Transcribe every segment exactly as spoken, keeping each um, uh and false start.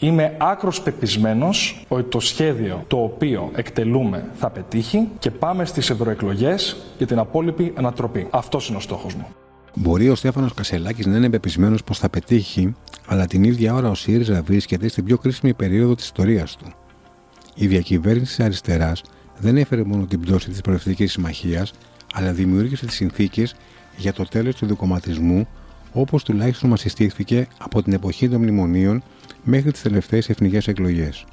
Είμαι άκρως πεπισμένος ότι το σχέδιο το οποίο εκτελούμε θα πετύχει και πάμε στις ευρωεκλογές για την απόλυτη ανατροπή. Αυτός είναι ο στόχος μου. Μπορεί ο Στέφανος Κασελάκης να είναι πεπισμένος πως θα πετύχει, αλλά την ίδια ώρα ο ΣΥΡΙΖΑ βρίσκεται στην πιο κρίσιμη περίοδο της ιστορίας του. Η διακυβέρνηση της αριστεράς δεν έφερε μόνο την πτώση της προοδευτικής συμμαχίας, αλλά δημιούργησε τις συνθήκες για το τέλος του δικομματισμού, όπως τουλάχιστον μας συστήθηκε από την εποχή των μνημονίων μέχρι τις τελευταίες εθνικές εκλογές.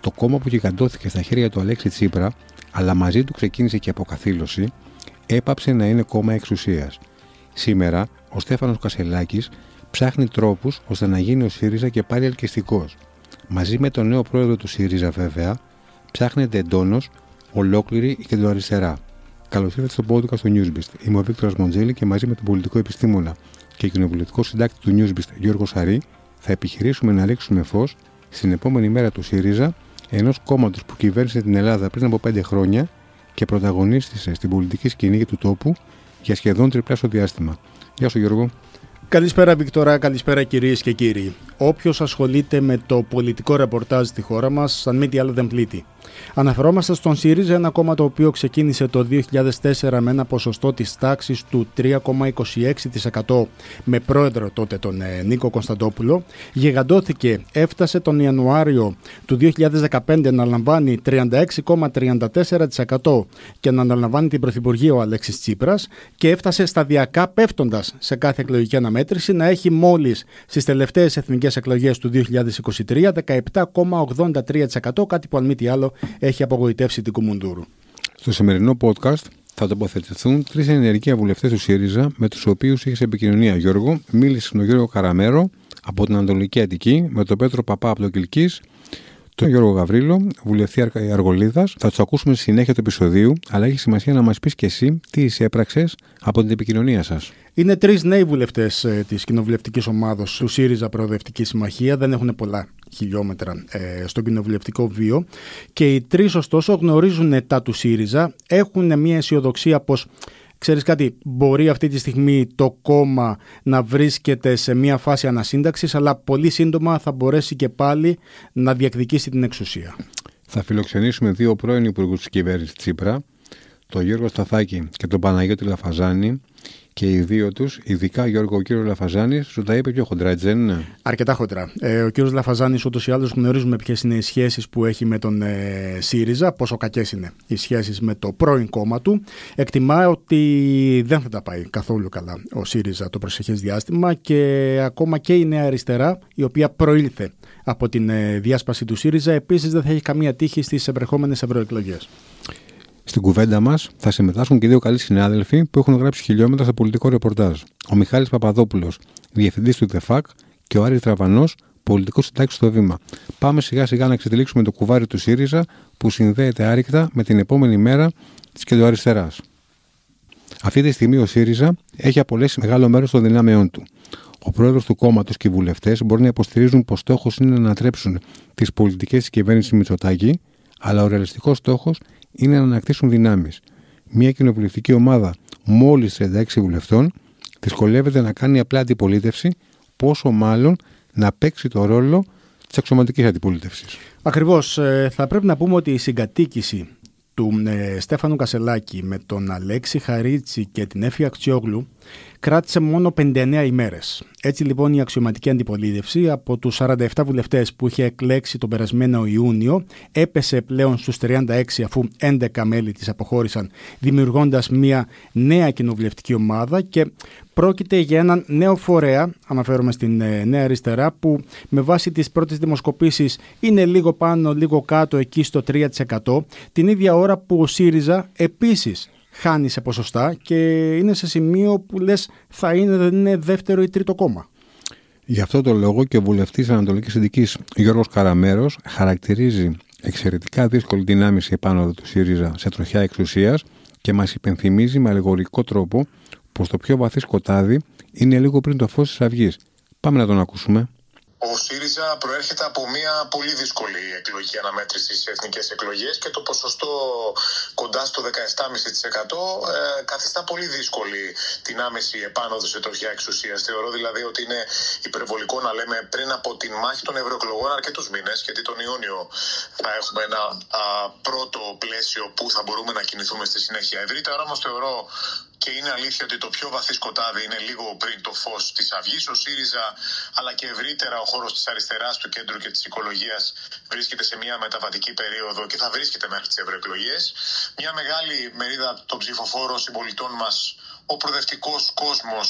Το κόμμα που γιγαντώθηκε στα χέρια του Αλέξη Τσίπρα, αλλά μαζί του ξεκίνησε και αποκαθήλωση, έπαψε να είναι κόμμα εξουσίας. Σήμερα, ο Στέφανος Κασελάκης ψάχνει τρόπους ώστε να γίνει ο ΣΥΡΙΖΑ και πάλι ελκυστικός. Μαζί με τον νέο πρόεδρο του ΣΥΡΙΖΑ, βέβαια, ψάχνεται εντόνως ολόκληρη η κεντροαριστερά. Καλώς ήρθατε στο podcast του Newsbeast. Είμαι ο Βίκτωρας Μοντζέλλι και μαζί με τον πολιτικό επιστήμονα και κοινοβουλευτικό συντάκτη του Newsbeast, Γιώργο Σαρή, θα επιχειρήσουμε να ρίξουμε φως στην επόμενη μέρα του ΣΥΡΙΖΑ, ενός κόμματος που κυβέρνησε την Ελλάδα πριν από πέντε χρόνια και πρωταγωνίστησε στην πολιτική σκηνή του τόπου για σχεδόν τριπλάσιο διάστημα. Γεια σου, Γιώργο. Καλησπέρα, Βικτωρά. Καλησπέρα, κυρίες και κύριοι. Όποιος ασχολείται με το πολιτικό ρεπορτάζ στη χώρα μας, αν μη τι άλλο, δεν πλήττει. Αναφερόμαστε στον ΣΥΡΙΖΑ, ένα κόμμα το οποίο ξεκίνησε το δύο χιλιάδες τέσσερα με ένα ποσοστό της τάξης του τρία κόμμα είκοσι έξι τοις εκατό με πρόεδρο τότε τον Νίκο Κωνσταντόπουλο. Γιγαντώθηκε, έφτασε τον Ιανουάριο του δύο χιλιάδες δεκαπέντε να λαμβάνει τριάντα έξι κόμμα τριάντα τέσσερα τοις εκατό και να αναλαμβάνει την πρωθυπουργία ο Αλέξης Τσίπρας και έφτασε σταδιακά πέφτοντας σε κάθε εκλογική αναμέτρηση να έχει μόλις στις τελευταίες εθνικές εκλογές του δύο χιλιάδες είκοσι τρία δεκαεπτά κόμμα ογδόντα τρία τοις εκατό, κάτι που αν μη τι άλλο έχει απογοητεύσει την Κουμουντούρου. Στο σημερινό podcast θα τοποθετηθούν τρεις ενεργοί βουλευτές του ΣΥΡΙΖΑ με τους οποίους είχες επικοινωνία, Γιώργο. Μίλησε με τον Γιώργο Καραμέρο από την Ανατολική Αττική, με τον Πέτρο Παπά από το Κιλκής, τον Γιώργο Γαβρίλο, βουλευτή Αργολίδας. Θα τους ακούσουμε στη συνέχεια του επεισοδίου, αλλά έχει σημασία να μας πεις και εσύ τι εισέπραξες από την επικοινωνία σας. Είναι τρεις νέοι βουλευτές της κοινοβουλευτικής ομάδος του ΣΥΡΙΖΑ Προοδευτική Συμμαχία, δεν έχουν πολλά χιλιόμετρα ε, στο κοινοβουλευτικό βίο και οι τρεις ωστόσο γνωρίζουν τα του ΣΥΡΙΖΑ, έχουν μια αισιοδοξία πως, ξέρεις κάτι, μπορεί αυτή τη στιγμή το κόμμα να βρίσκεται σε μια φάση ανασύνταξης, αλλά πολύ σύντομα θα μπορέσει και πάλι να διεκδικήσει την εξουσία. Θα φιλοξενήσουμε δύο πρώην υπουργούς της κυβέρνησης Τσίπρα, τον Γιώργο Σταθάκη και τον Παναγιώτη Λαφαζάνη. Και οι δύο τους, ειδικά Γιώργο, ο κύριος Λαφαζάνης, σου τα είπε πιο χοντρά, έτσι δεν είναι? Αρκετά χοντρά. Ε, ο κύριος Λαφαζάνης, ούτως ή άλλως, γνωρίζουμε ποιες είναι οι σχέσεις που έχει με τον ε, ΣΥΡΙΖΑ, πόσο κακές είναι οι σχέσεις με το πρώην κόμμα του. Εκτιμά ότι δεν θα τα πάει καθόλου καλά ο ΣΥΡΙΖΑ το προσεχές διάστημα και ακόμα και η Νέα Αριστερά, η οποία προήλθε από την ε, διάσπαση του ΣΥΡΙΖΑ, επίσης δεν θα έχει καμία τύχη στις επερχόμενες ευρωεκλογές. Στην κουβέντα μας θα συμμετάσχουν και δύο καλοί συνάδελφοι που έχουν γράψει χιλιόμετρα στο πολιτικό ρεπορτάζ. Ο Μιχάλης Παπαδόπουλος, διευθυντής του ΔΕΦΑΚ, και ο Άρης Ραβανός, πολιτικός συντάκτης στο Βήμα. Πάμε σιγά σιγά να ξετυλίξουμε το κουβάρι του ΣΥΡΙΖΑ που συνδέεται άρρηκτα με την επόμενη μέρα της κεντροαριστεράς. Αυτή τη στιγμή ο ΣΥΡΙΖΑ έχει απολέσει μεγάλο μέρος των δυνάμεών του. Ο πρόεδρος του κόμματος και οι βουλευτές μπορεί να υποστηρίζουν πως στόχος είναι να ανατρέψουν τις πολιτικές της κυβέρνησης Μητσοτάκη, αλλά ο ρεαλιστικός στόχος είναι να ανακτήσουν δυνάμεις. Μια κοινοβουλευτική ομάδα μόλις τριάντα έξι βουλευτών δυσκολεύεται να κάνει απλά αντιπολίτευση, πόσο μάλλον να παίξει το ρόλο της αξιωματικής αντιπολίτευσης. Ακριβώς. Θα πρέπει να πούμε ότι η συγκατοίκηση του Στέφανου Κασελάκη με τον Αλέξη Χαρίτση και την Έφη Ακτσιόγλου κράτησε μόνο πενήντα εννέα ημέρες. Έτσι λοιπόν η αξιωματική αντιπολίτευση από τους σαράντα επτά βουλευτές που είχε εκλέξει τον περασμένο Ιούνιο έπεσε πλέον στους τριάντα έξι, αφού έντεκα μέλη της αποχώρησαν, δημιουργώντας μια νέα κοινοβουλευτική ομάδα και πρόκειται για έναν νέο φορέα, αναφέρομαι στην Νέα Αριστερά, που με βάση τις πρώτες δημοσκοπήσεις είναι λίγο πάνω, λίγο κάτω, εκεί στο τρία τοις εκατό, την ίδια ώρα που ο ΣΥΡΙΖΑ επίσης χάνει σε ποσοστά και είναι σε σημείο που λες θα είναι, δεν είναι δεύτερο ή τρίτο κόμμα. Γι' αυτό το λόγο και ο βουλευτής Ανατολικής Αττικής Γιώργος Καραμέρος χαρακτηρίζει εξαιρετικά δύσκολη δυνάμιση επάνω του ΣΥΡΙΖΑ σε τροχιά εξουσίας και μας υπενθυμίζει με αλληγορικό τρόπο πως το πιο βαθύ σκοτάδι είναι λίγο πριν το φως της αυγής. Πάμε να τον ακούσουμε. Ο ΣΥΡΙΖΑ προέρχεται από μια πολύ δύσκολη εκλογική αναμέτρηση στις εθνικές εκλογές και το ποσοστό κοντά στο δεκαεπτά κόμμα πέντε τοις εκατό καθιστά πολύ δύσκολη την άμεση επάνωδο σε τροχιά εξουσίας. Θεωρώ δηλαδή ότι είναι υπερβολικό να λέμε πριν από την μάχη των ευρωεκλογών αρκετούς μήνες, γιατί τον Ιούνιο θα έχουμε ένα α, πρώτο πλαίσιο που θα μπορούμε να κινηθούμε στη συνέχεια. Ευρύτερα όμως θεωρώ, και είναι αλήθεια, ότι το πιο βαθύ σκοτάδι είναι λίγο πριν το φως της αυγής. Ο ΣΥΡΙΖΑ, αλλά και ευρύτερα ο χώρος της αριστεράς, του κέντρου και της οικολογίας, βρίσκεται σε μια μεταβατική περίοδο και θα βρίσκεται μέχρι τις ευρωεκλογές. Μια μεγάλη μερίδα των ψηφοφόρων συμπολιτών μας, ο προοδευτικός κόσμος,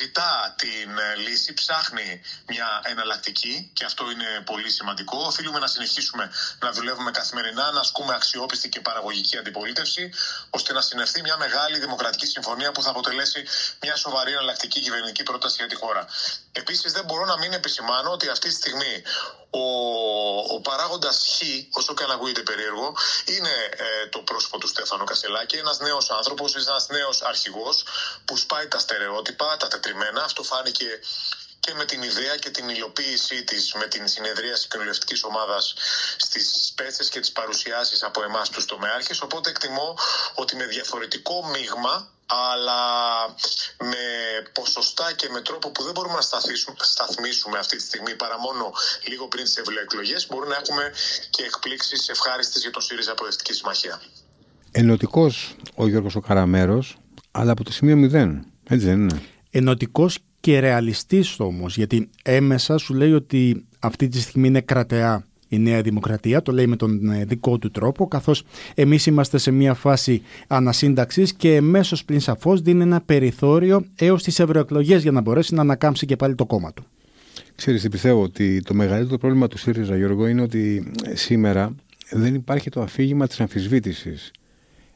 ζητά την λύση, ψάχνει μια εναλλακτική και αυτό είναι πολύ σημαντικό. Οφείλουμε να συνεχίσουμε να δουλεύουμε καθημερινά, να ασκούμε αξιόπιστη και παραγωγική αντιπολίτευση, ώστε να συνευθεί μια μεγάλη δημοκρατική συμφωνία που θα αποτελέσει μια σοβαρή εναλλακτική κυβερνητική πρόταση για τη χώρα. Επίσης, δεν μπορώ να μην επισημάνω ότι αυτή τη στιγμή ο, ο παράγοντας Χ, όσο και αν ακούγεται περίεργο, είναι ε, το πρόσωπο του Στέφανο Κασελάκη, ένας νέος άνθρωπος, ένας νέος αρχηγός που σπάει τα στερεότυπα. Τα τετριμένα. Αυτό φάνηκε και με την ιδέα και την υλοποίησή της με την συνεδρίαση κοινοβουλευτικής ομάδας στις Σπέτσες και τις παρουσιάσεις από εμάς τους τομεάρχες. Οπότε εκτιμώ ότι με διαφορετικό μείγμα, αλλά με ποσοστά και με τρόπο που δεν μπορούμε να σταθμίσουμε αυτή τη στιγμή παρά μόνο λίγο πριν τις ευρωεκλογές, μπορούμε να έχουμε και εκπλήξεις ευχάριστες για τον ΣΥΡΙΖΑ Προοδευτική Συμμαχία. Ενωτικός ο Γιώργος ο Καραμέρος, αλλά από το σημείο μηδέν. Έτσι δεν είναι? Ενωτικός και ρεαλιστής όμως, γιατί έμεσα σου λέει ότι αυτή τη στιγμή είναι κρατεά η Νέα Δημοκρατία, το λέει με τον δικό του τρόπο, καθώς εμείς είμαστε σε μια φάση ανασύνταξης και εμέσως πλην σαφώς δίνει ένα περιθώριο έως τις ευρωεκλογές για να μπορέσει να ανακάμψει και πάλι το κόμμα του. Ξέρεις, πιστεύω ότι το μεγαλύτερο πρόβλημα του ΣΥΡΙΖΑ, Γιώργο, είναι ότι σήμερα δεν υπάρχει το αφήγημα της αμφισβήτησης.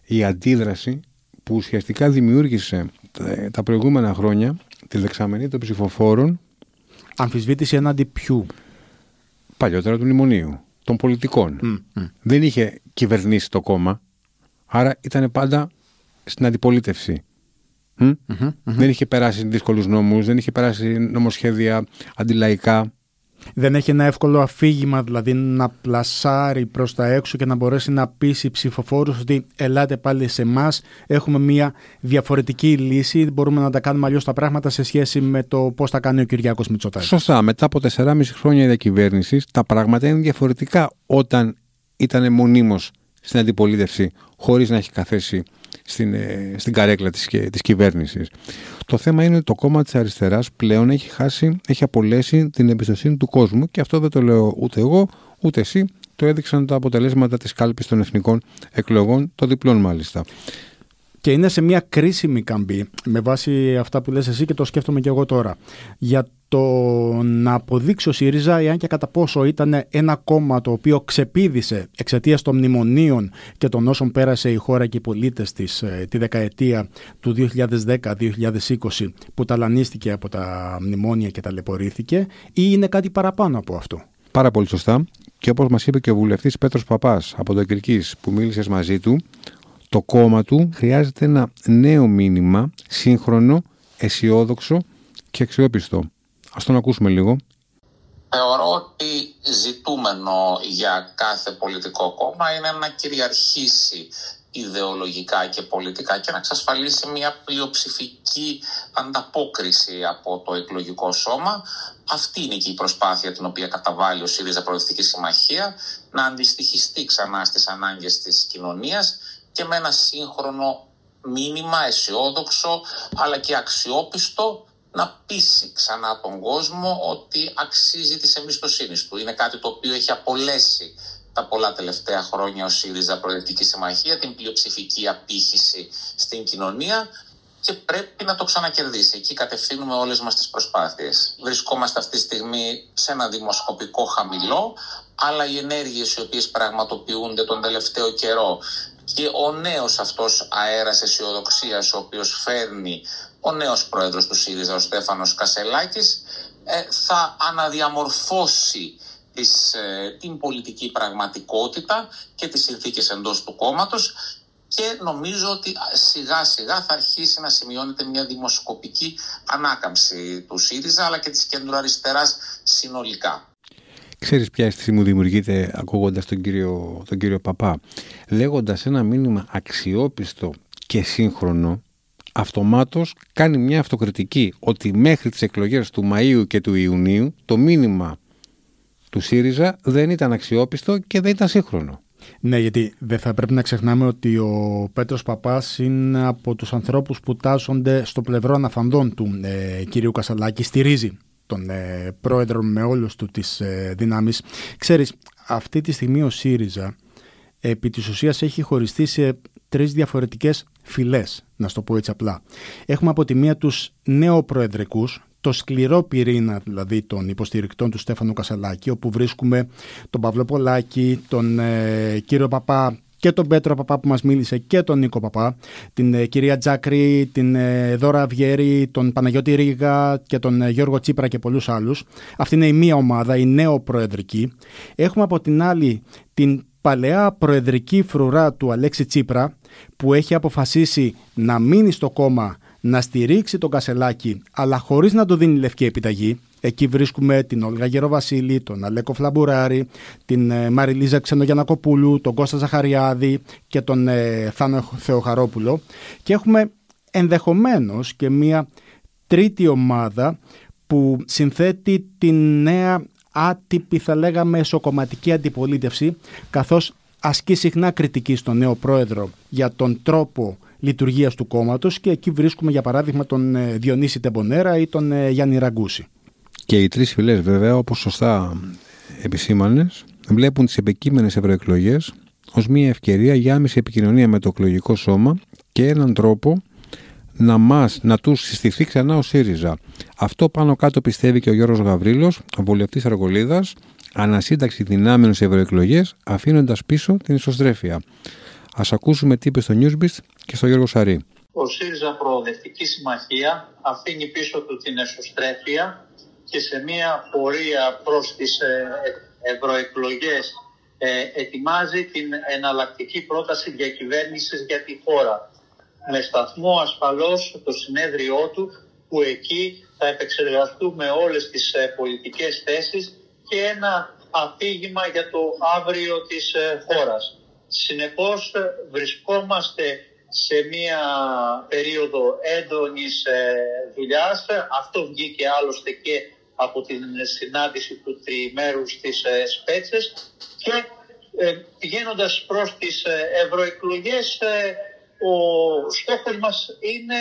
Η αντίδραση που ουσιαστικά δημιούργησε τα προηγούμενα χρόνια τη δεξαμενή των ψηφοφόρων. Αμφισβήτηση έναντι ποιου? Παλιότερα του μνημονίου, των πολιτικών. Mm, mm. Δεν είχε κυβερνήσει το κόμμα, άρα ήταν πάντα στην αντιπολίτευση. Mm? Mm-hmm, mm-hmm. Δεν είχε περάσει δύσκολους νόμους, δεν είχε περάσει νομοσχέδια αντιλαϊκά. Δεν έχει ένα εύκολο αφήγημα, δηλαδή να πλασάρει προς τα έξω και να μπορέσει να πείσει ψηφοφόρους ότι ελάτε πάλι σε εμάς, έχουμε μια διαφορετική λύση, μπορούμε να τα κάνουμε αλλιώς τα πράγματα σε σχέση με το πώς τα κάνει ο Κυριάκος Μητσοτάκης. Σωστά, μετά από τεσσεράμισι χρόνια διακυβέρνησης τα πράγματα είναι διαφορετικά όταν ήταν μονίμως στην αντιπολίτευση χωρίς να έχει καθέσει στην, στην καρέκλα της, της κυβέρνησης. Το θέμα είναι ότι το κόμμα της αριστεράς πλέον έχει χάσει, έχει απολέσει την εμπιστοσύνη του κόσμου και αυτό δεν το λέω ούτε εγώ ούτε εσύ, το έδειξαν τα αποτελέσματα της κάλπης των εθνικών εκλογών, των διπλών μάλιστα. Και είναι σε μια κρίσιμη καμπή με βάση αυτά που λες εσύ και το σκέφτομαι και εγώ τώρα. Για το να αποδείξει ο ΣΥΡΙΖΑ, εάν και κατά πόσο ήταν ένα κόμμα το οποίο ξεπήδησε εξαιτίας των μνημονίων και των όσων πέρασε η χώρα και οι πολίτες της τη δεκαετία του δύο χιλιάδες δέκα δύο χιλιάδες είκοσι που ταλανίστηκε από τα μνημόνια και ταλαιπωρήθηκε, ή είναι κάτι παραπάνω από αυτό. Πάρα πολύ σωστά. Και όπως μας είπε και ο βουλευτής Πέτρος Παπάς από το Κυρκής που μίλησες μαζί του, το κόμμα του χρειάζεται ένα νέο μήνυμα, σύγχρονο, αισιόδοξο και αξιόπιστο. Ας τον ακούσουμε λίγο. Θεωρώ ότι ζητούμενο για κάθε πολιτικό κόμμα είναι να κυριαρχήσει ιδεολογικά και πολιτικά και να εξασφαλίσει μια πλειοψηφική ανταπόκριση από το εκλογικό σώμα. Αυτή είναι και η προσπάθεια την οποία καταβάλει ο ΣΥΡΙΖΑ Προοδευτική Συμμαχία, να αντιστοιχιστεί ξανά στις ανάγκες της κοινωνίας και με ένα σύγχρονο μήνυμα αισιόδοξο αλλά και αξιόπιστο να πείσει ξανά τον κόσμο ότι αξίζει της εμπιστοσύνης του. Είναι κάτι το οποίο έχει απολέσει τα πολλά τελευταία χρόνια ο ΣΥΡΙΖΑ Προοδευτική Συμμαχία, την πλειοψηφική απήχηση στην κοινωνία, και πρέπει να το ξανακερδίσει. Εκεί κατευθύνουμε όλες μας τις προσπάθειες. Βρισκόμαστε αυτή τη στιγμή σε ένα δημοσκοπικό χαμηλό, αλλά οι ενέργειες οι οποίες πραγματοποιούνται τον τελευταίο καιρό και ο νέος αυτός αέρας αισιοδοξίας ο οποίος φέρνει ο νέος πρόεδρος του ΣΥΡΙΖΑ, ο Στέφανος Κασελάκης, θα αναδιαμορφώσει τις, την πολιτική πραγματικότητα και τις συνθήκες εντός του κόμματος και νομίζω ότι σιγά σιγά θα αρχίσει να σημειώνεται μια δημοσκοπική ανάκαμψη του ΣΥΡΙΖΑ αλλά και της κεντροαριστεράς συνολικά. Ξέρεις ποια αίσθηση μου δημιουργείται ακούγοντας τον κύριο, τον κύριο Παπά. Λέγοντας ένα μήνυμα αξιόπιστο και σύγχρονο, αυτομάτως κάνει μια αυτοκριτική ότι μέχρι τις εκλογές του Μαΐου και του Ιουνίου το μήνυμα του ΣΥΡΙΖΑ δεν ήταν αξιόπιστο και δεν ήταν σύγχρονο. Ναι, γιατί δεν θα πρέπει να ξεχνάμε ότι ο Πέτρος Παπάς είναι από τους ανθρώπους που τάσσονται στο πλευρό αναφανδών του ε, κυρίου Κασελάκη, στηρίζει τον ε, πρόεδρο με όλους του τις ε, δυνάμεις. Ξέρεις, αυτή τη στιγμή ο ΣΥΡΙΖΑ επί της ουσίας έχει χωριστεί σε τρεις διαφορετικές φυλές, να στο πω έτσι απλά. Έχουμε από τη μία τους νεοπροεδρικούς, το σκληρό πυρήνα δηλαδή των υποστηρικτών του Στέφανου Κασελάκη, όπου βρίσκουμε τον Παύλο Πολάκη, τον ε, κύριο Παπά και τον Πέτρο Παπά που μας μίλησε και τον Νίκο Παπά, την ε, κυρία Τζάκρη, την ε, Δώρα Βιέρη, τον Παναγιώτη Ρήγα και τον ε, Γιώργο Τσίπρα και πολλούς άλλους. Αυτή είναι η μία ομάδα, η νεοπροεδρική. Έχουμε από την άλλη την παλαιά προεδρική φρουρά του Αλέξη Τσίπρα, που έχει αποφασίσει να μείνει στο κόμμα, να στηρίξει τον Κασελάκη, αλλά χωρίς να του δίνει λευκή επιταγή. Εκεί βρίσκουμε την Όλγα Γέρου, τον Αλέκο Φλαμπουράρη, την ε, Μαριλίζα Ξενογιαννακοπούλου, τον Κώστα Ζαχαριάδη και τον ε, Θάνο Θεοδωράκη. Και έχουμε ενδεχομένως και μία τρίτη ομάδα που συνθέτει τη νέα άτυπη, θα λέγαμε, εσωκομματική αντιπολίτευση, καθώς ασκεί συχνά κριτική στον νέο πρόεδρο για τον τρόπο λειτουργίας του κόμματος, και εκεί βρίσκουμε για παράδειγμα τον Διονύση Τεμπονέρα ή τον Γιάννη Ραγκούση. Και οι τρεις φυλές βέβαια, όπως σωστά επισήμανες, βλέπουν τις επικείμενες ευρωεκλογές ως μια ευκαιρία για άμεση επικοινωνία με το εκλογικό σώμα και έναν τρόπο να μας, να τους συστηθεί ξανά ο ΣΥΡΙΖΑ. Αυτό πάνω κάτω πιστεύει και ο Γιώργος Γαβρίλος, βουλευτής Αργολίδας, ανασύνταξη δυνάμεων σε ευρωεκλογές, αφήνοντας πίσω την ισοστρέφεια. Ας ακούσουμε τι είπε στο Newsbeat και στο Γιώργο Σαρή. Ο ΣΥΡΙΖΑ Προοδευτική Συμμαχία αφήνει πίσω του την εσωστρέφεια και σε μια πορεία προς τις ευρωεκλογές ετοιμάζει την εναλλακτική πρόταση διακυβέρνησης για τη χώρα. Με σταθμό ασφαλώς το συνέδριό του, που εκεί θα επεξεργαστούμε όλες τις πολιτικές θέσεις και ένα αφήγημα για το αύριο της χώρας. Συνεπώς βρισκόμαστε σε μία περίοδο έντονης δουλειάς. Αυτό βγήκε άλλωστε και από την συνάντηση του τριημέρου στις Σπέτσες. Και πηγαίνοντας προς τις ευρωεκλογές, ο στόχος μας είναι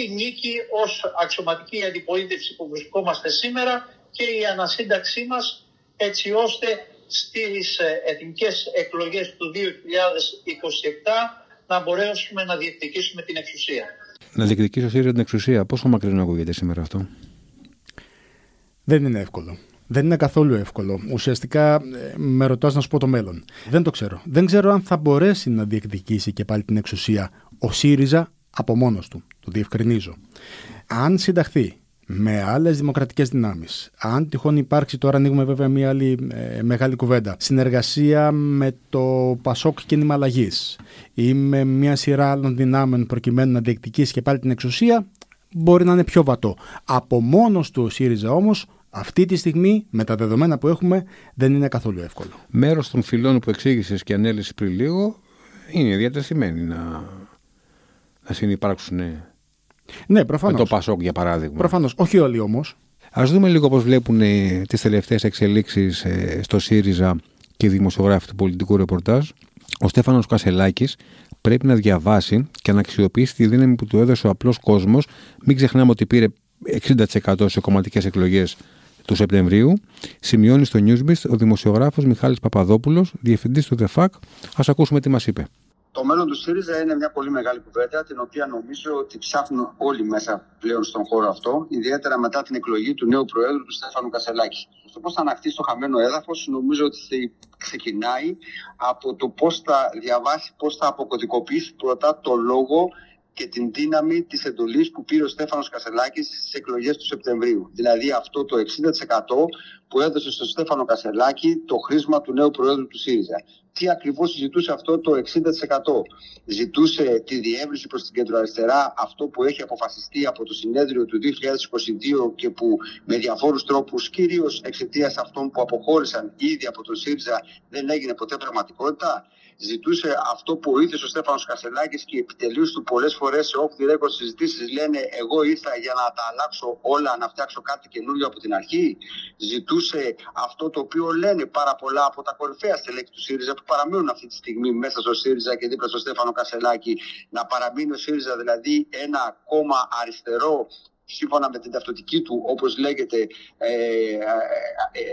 η νίκη ως αξιωματική αντιπολίτευση που βρισκόμαστε σήμερα και η ανασύνταξή μας, έτσι ώστε στις εθνικές εκλογές του δύο χιλιάδες είκοσι επτά να μπορέσουμε να διεκδικήσουμε την εξουσία. Να διεκδικήσω ΣΥΡΙΖΑ την εξουσία. Πόσο μακρινό ακούγεται σήμερα αυτό? Δεν είναι εύκολο. Δεν είναι καθόλου εύκολο. Ουσιαστικά με ρωτάς να σου πω το μέλλον. Δεν το ξέρω. Δεν ξέρω αν θα μπορέσει να διεκδικήσει και πάλι την εξουσία ο ΣΥΡΙΖΑ από μόνος του. Το διευκρινίζω. Αν συνταχθεί με άλλες δημοκρατικές δυνάμεις, αν τυχόν υπάρξει, τώρα ανοίγουμε βέβαια μια άλλη ε, μεγάλη κουβέντα, συνεργασία με το ΠΑΣΟΚ κίνημα αλλαγής ή με μια σειρά άλλων δυνάμεων προκειμένου να διεκδικήσει και πάλι την εξουσία, μπορεί να είναι πιο βατό. Από μόνος του ο ΣΥΡΙΖΑ όμως αυτή τη στιγμή, με τα δεδομένα που έχουμε, δεν είναι καθόλου εύκολο. Μέρος των φυλών που εξήγησες και ανέλησες πριν λίγο είναι διατεθειμένοι να, να συνυπάρξουν. Ναι. Ναι, προφανώς. Με το ΠΑΣΟΚ για παράδειγμα. Προφανώς, όχι όλοι όμως. Ας δούμε λίγο πώς βλέπουν ε, τις τελευταίες εξελίξεις ε, στο ΣΥΡΙΖΑ και οι δημοσιογράφοι του πολιτικού ρεπορτάζ. Ο Στέφανος Κασελάκης πρέπει να διαβάσει και να αξιοποιήσει τη δύναμη που του έδωσε ο απλός κόσμος. Μην ξεχνάμε ότι πήρε εξήντα τοις εκατό σε κομματικές εκλογές του Σεπτεμβρίου. Σημειώνει στο Newsbeat ο δημοσιογράφος Μιχάλης Παπαδόπουλος, διευθυντής του ΔΕΦΑΚ. Ας ακούσουμε τι μας είπε. Το μέλλον του ΣΥΡΙΖΑ είναι μια πολύ μεγάλη κουβέντα, την οποία νομίζω ότι ψάχνουν όλοι μέσα πλέον στον χώρο αυτό, ιδιαίτερα μετά την εκλογή του νέου Προέδρου του Στέφανου Κασελάκη. Το πώς θα ανακτήσει το χαμένο έδαφος, νομίζω ότι ξεκινάει από το πώς θα διαβάσει, πώς θα αποκωδικοποιήσει πρώτα το λόγο και την δύναμη της εντολής που πήρε ο Στέφανος Κασελάκης στις εκλογές του Σεπτεμβρίου. Δηλαδή αυτό το εξήντα τοις εκατό που έδωσε στον Στέφανο Κασελάκη το χρήσμα του νέου Προέδρου του ΣΥΡΙΖΑ. τι ακριβώς ζητούσε αυτό το εξήντα τοις εκατό. Ζητούσε τη διεύρυνση προς την κεντροαριστερά, αυτό που έχει αποφασιστεί από το συνέδριο του δύο χιλιάδες είκοσι δύο και που με διαφόρους τρόπους, κυρίως εξαιτίας αυτών που αποχώρησαν ήδη από τον ΣΥΡΙΖΑ, δεν έγινε ποτέ πραγματικότητα. Ζητούσε αυτό που ο ίδιος ο Στέφανος Κασελάκης και οι επιτελείους του πολλές φορές σε off the record συζητήσεις λένε: εγώ ήρθα για να τα αλλάξω όλα, να φτιάξω κάτι καινούριο από την αρχή. Ζητούσε αυτό το οποίο λένε πάρα πολλά από τα κορυφαία στελέχη του ΣΥΡΙΖΑ που παραμένουν αυτή τη στιγμή μέσα στο ΣΥΡΙΖΑ και δίπλα στο Στέφανο Κασελάκη. Να παραμείνει ο ΣΥΡΙΖΑ δηλαδή ένα κόμμα αριστερό, σύμφωνα με την ταυτοτική του, όπως λέγεται, ε, ε,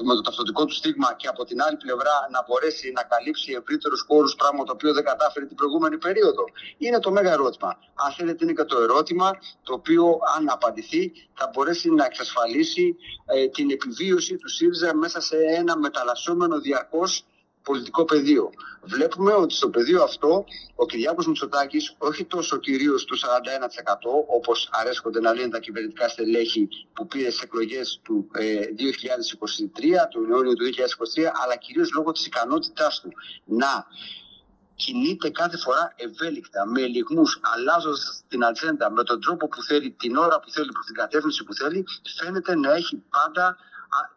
ε, με το ταυτοτικό του στίγμα, και από την άλλη πλευρά να μπορέσει να καλύψει ευρύτερους χώρους, πράγμα το οποίο δεν κατάφερε την προηγούμενη περίοδο. Είναι το μέγα ερώτημα. Αν θέλετε, είναι και το ερώτημα το οποίο, αν απαντηθεί, θα μπορέσει να εξασφαλίσει ε, την επιβίωση του ΣΥΡΙΖΑ μέσα σε ένα μεταλλασσόμενο διαρκώς πολιτικό πεδίο. Βλέπουμε ότι στο πεδίο αυτό ο Κυριάκος Μητσοτάκης, όχι τόσο κυρίως του σαράντα ένα τοις εκατό όπως αρέσκονται να λένε τα κυβερνητικά στελέχη που πήρε στις εκλογές του ε, δύο χιλιάδες είκοσι τρία, του Ιουνίου του δύο χιλιάδες είκοσι τρία, αλλά κυρίως λόγω της ικανότητάς του να κινείται κάθε φορά ευέλικτα, με ελιγμούς, αλλάζοντας την ατζέντα με τον τρόπο που θέλει, την ώρα που θέλει, προς την κατεύθυνση που θέλει, φαίνεται να έχει πάντα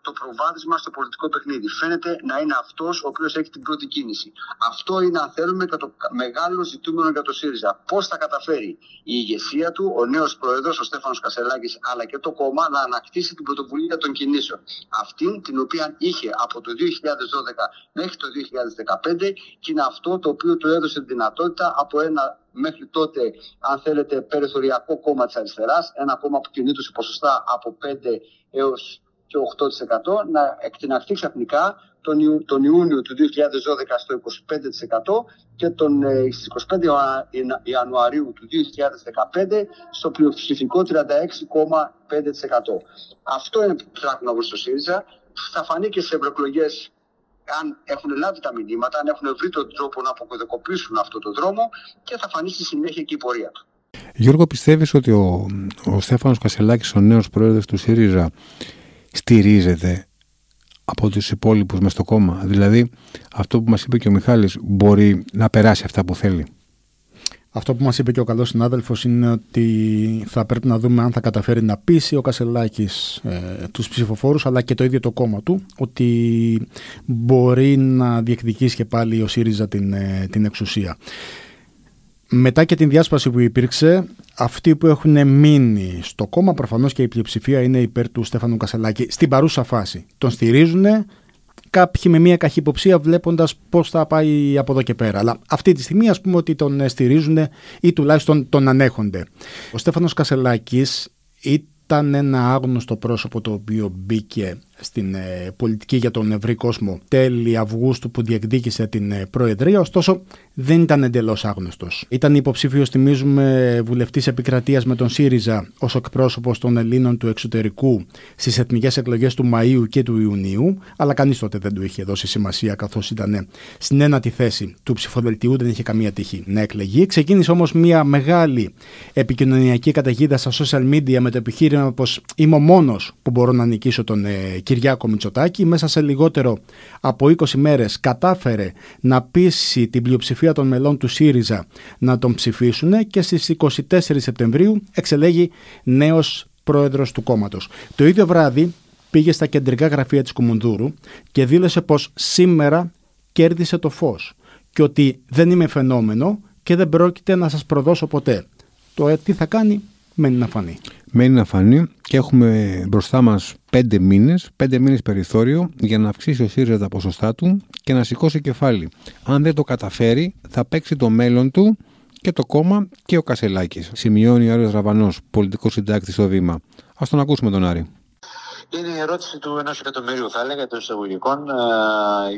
το προβάδισμα στο πολιτικό παιχνίδι. Φαίνεται να είναι αυτός ο οποίος έχει την πρώτη κίνηση. Αυτό είναι, αν θέλουμε, και το μεγάλο ζητούμενο για το ΣΥΡΙΖΑ. Πώς θα καταφέρει η ηγεσία του, ο νέος πρόεδρος, ο Στέφανος Κασελάκης, αλλά και το κόμμα, να ανακτήσει την πρωτοβουλία των κινήσεων. Αυτή την οποία είχε από το δύο χιλιάδες δώδεκα μέχρι το δύο χιλιάδες δεκαπέντε, και είναι αυτό το οποίο του έδωσε τη δυνατότητα από ένα μέχρι τότε, αν θέλετε, περιθωριακό κόμμα της αριστεράς, ένα κόμμα που κινείται σε ποσοστά από πέντε έως και οκτώ τοις εκατό, να εκτιναχθεί ξαφνικά τον, Ιου, τον Ιούνιο του δύο χιλιάδες δώδεκα στο είκοσι πέντε τοις εκατό και τον, ε, στις είκοσι πέντε Ιανουαρίου του δύο χιλιάδες δεκαπέντε στο πλειοψηφικό τριάντα έξι κόμμα πέντε τοις εκατό. Αυτό είναι που ψάχνουν στο ΣΥΡΙΖΑ. Θα φανεί και σε ευρωεκλογές αν έχουν λάβει τα μηνύματα, αν έχουν βρει τον τρόπο να αποκωδικοποιήσουν αυτόν τον δρόμο, και θα φανεί στη συνέχεια και η πορεία του. Γιώργο, πιστεύεις ότι ο, ο Στέφανος Κασελάκης, ο νέος πρόεδρος του ΣΥΡΙΖΑ, στηρίζεται από τους υπόλοιπους μες στο κόμμα? Δηλαδή, αυτό που μας είπε και ο Μιχάλης, μπορεί να περάσει αυτά που θέλει? Αυτό που μας είπε και ο καλός συνάδελφος είναι ότι θα πρέπει να δούμε αν θα καταφέρει να πείσει ο Κασελάκης ε, τους ψηφοφόρους, αλλά και το ίδιο το κόμμα του, ότι μπορεί να διεκδικήσει και πάλι ο ΣΥΡΙΖΑ την, ε, την εξουσία. Μετά και την διάσπαση που υπήρξε, αυτοί που έχουν μείνει στο κόμμα, προφανώς και η πλειοψηφία είναι υπέρ του Στέφανου Κασελάκη στην παρούσα φάση. Τον στηρίζουν, κάποιοι με μια καχυποψία, βλέποντας πώς θα πάει από εδώ και πέρα. Αλλά αυτή τη στιγμή, ας πούμε, ότι τον στηρίζουν ή τουλάχιστον τον ανέχονται. Ο Στέφανος Κασελάκης ήταν ένα άγνωστο πρόσωπο, το οποίο μπήκε στην πολιτική για τον ευρύ κόσμο τέλη Αυγούστου, που διεκδίκησε την Προεδρία, ωστόσο δεν ήταν εντελώς άγνωστος. Ήταν υποψήφιος, θυμίζουμε, βουλευτής επικρατείας με τον ΣΥΡΙΖΑ ως εκπρόσωπος των Ελλήνων του εξωτερικού στις εθνικές εκλογές του Μαΐου και του Ιουνίου, αλλά κανείς τότε δεν του είχε δώσει σημασία, καθώς ήταν στην ένατη θέση του ψηφοδελτίου, δεν είχε καμία τύχη να εκλεγεί. Ξεκίνησε όμως μια μεγάλη επικοινωνιακή καταιγίδα στα social media με το επιχείρημα πως είμαι ο μόνος που μπορώ να νικήσω τον Κυριάκο Μητσοτάκη. Μέσα σε λιγότερο από είκοσι μέρες κατάφερε να πείσει την πλειοψηφία των μελών του ΣΥΡΙΖΑ να τον ψηφίσουν και στις είκοσι τέσσερις Σεπτεμβρίου εξελέγει νέος πρόεδρος του κόμματος. Το ίδιο βράδυ πήγε στα κεντρικά γραφεία της Κουμουνδούρου και δήλωσε πως σήμερα κέρδισε το φως και ότι δεν είμαι φαινόμενο και δεν πρόκειται να σας προδώσω ποτέ. Το τι θα κάνει μένει να φανεί. Μένει να φανεί, και έχουμε μπροστά μας πέντε μήνες, πέντε μήνες περιθώριο για να αυξήσει ο ΣΥΡΙΖΑ τα ποσοστά του και να σηκώσει κεφάλι. Αν δεν το καταφέρει, θα παίξει το μέλλον του και το κόμμα και ο Κασελάκης. Σημειώνει ο Άρης Ραβανός, πολιτικός συντάκτης στο Βήμα. Ας τον ακούσουμε τον Άρη. Είναι η ερώτηση του ενός εκατομμυρίου, θα έλεγα, των εισαγωγικών,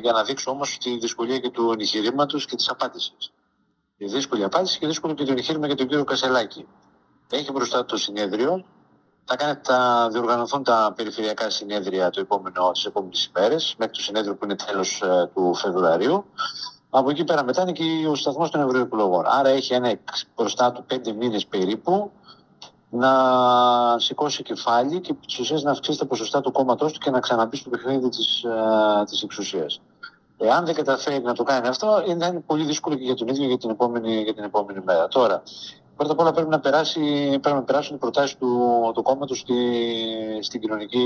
για να δείξω όμως τη δυσκολία και του εγχειρήματος και της απάντησης. Η δύσκολη απάντηση και δύσκολο και το εγχείρημα για τον κύριο Κασελάκη. Έχει μπροστά το συνέδριο, θα, κάνει, θα διοργανωθούν τα περιφερειακά συνέδρια το επόμενο, τις επόμενες ημέρες, μέχρι το συνέδριο που είναι τέλος ε, του Φεβρουαρίου. Από εκεί πέρα μετά είναι και ο σταθμός των ευρωεκλογών. Άρα έχει ένα μπροστά του πέντε μήνες περίπου να σηκώσει κεφάλι και στις ουσίες να αυξήσει τα ποσοστά του κόμματός του και να ξαναμπεί στο παιχνίδι της, ε, της εξουσίας. Εάν δεν καταφέρει να το κάνει αυτό, είναι πολύ δύσκολο και για τον ίδιο για την επόμενη, για την επόμενη μέρα. Τώρα, πρώτα απ' όλα πρέπει να, περάσει, πρέπει να περάσουν οι προτάσεις του, του κόμματος στη, στην κοινωνική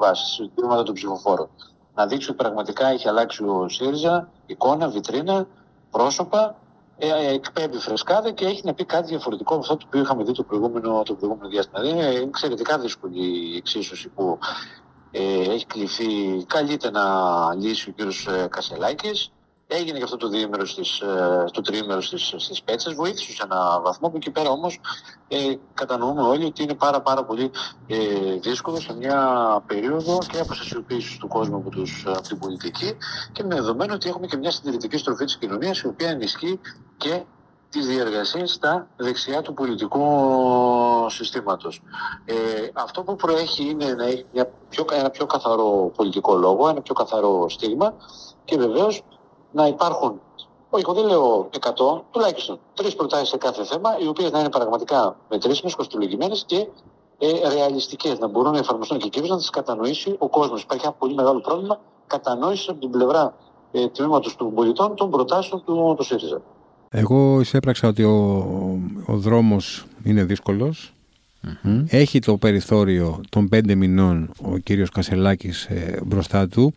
βάση, στην κοινωνική των ψηφοφόρων. Να δείξει ότι πραγματικά έχει αλλάξει ο ΣΥΡΙΖΑ, εικόνα, βιτρίνα, πρόσωπα, ε, εκπέμπει φρεσκάδα και έχει να πει κάτι διαφορετικό από αυτό το οποίο είχαμε δει το προηγούμενο, το προηγούμενο διάστημα. Δηλαδή, είναι εξαιρετικά δύσκολη η εξίσωση που ε, έχει κληθεί. Καλείται να λύσει ο κύριος Κασελάκης. Έγινε και αυτό το, στις, το τριήμερο στις, στις Πέτσες, βοήθησε σε έναν βαθμό που εκεί πέρα όμως ε, κατανοούμε όλοι ότι είναι πάρα πάρα πολύ ε, δύσκολο σε μια περίοδο και αποστασιοποίησης του κόσμου από, τους, από την πολιτική και με δεδομένο ότι έχουμε και μια συντηρητική στροφή της κοινωνίας η οποία ενισχύει και τις διεργασίες στα δεξιά του πολιτικού συστήματος. Ε, αυτό που προέχει είναι να έχει μια πιο, ένα πιο καθαρό πολιτικό λόγο, ένα πιο καθαρό στίγμα και βεβαίως να υπάρχουν, όχι δεν λέω εκατό, τουλάχιστον τρεις προτάσεις σε κάθε θέμα, οι οποίες να είναι πραγματικά μετρήσιμες, κοστολογημένες και ε, ρεαλιστικές, να μπορούν να εφαρμοστούν και κυρίως να τις κατανοήσει ο κόσμος. Υπάρχει ένα πολύ μεγάλο πρόβλημα κατανόησης από την πλευρά ε, τμήματος των πολιτών των προτάσεων του, του ΣΥΡΙΖΑ. Εγώ εισέπραξα ότι ο, ο δρόμος είναι δύσκολος. Mm-hmm. Έχει το περιθώριο των πέντε μηνών ο κύριος Κασελάκης ε, μπροστά του.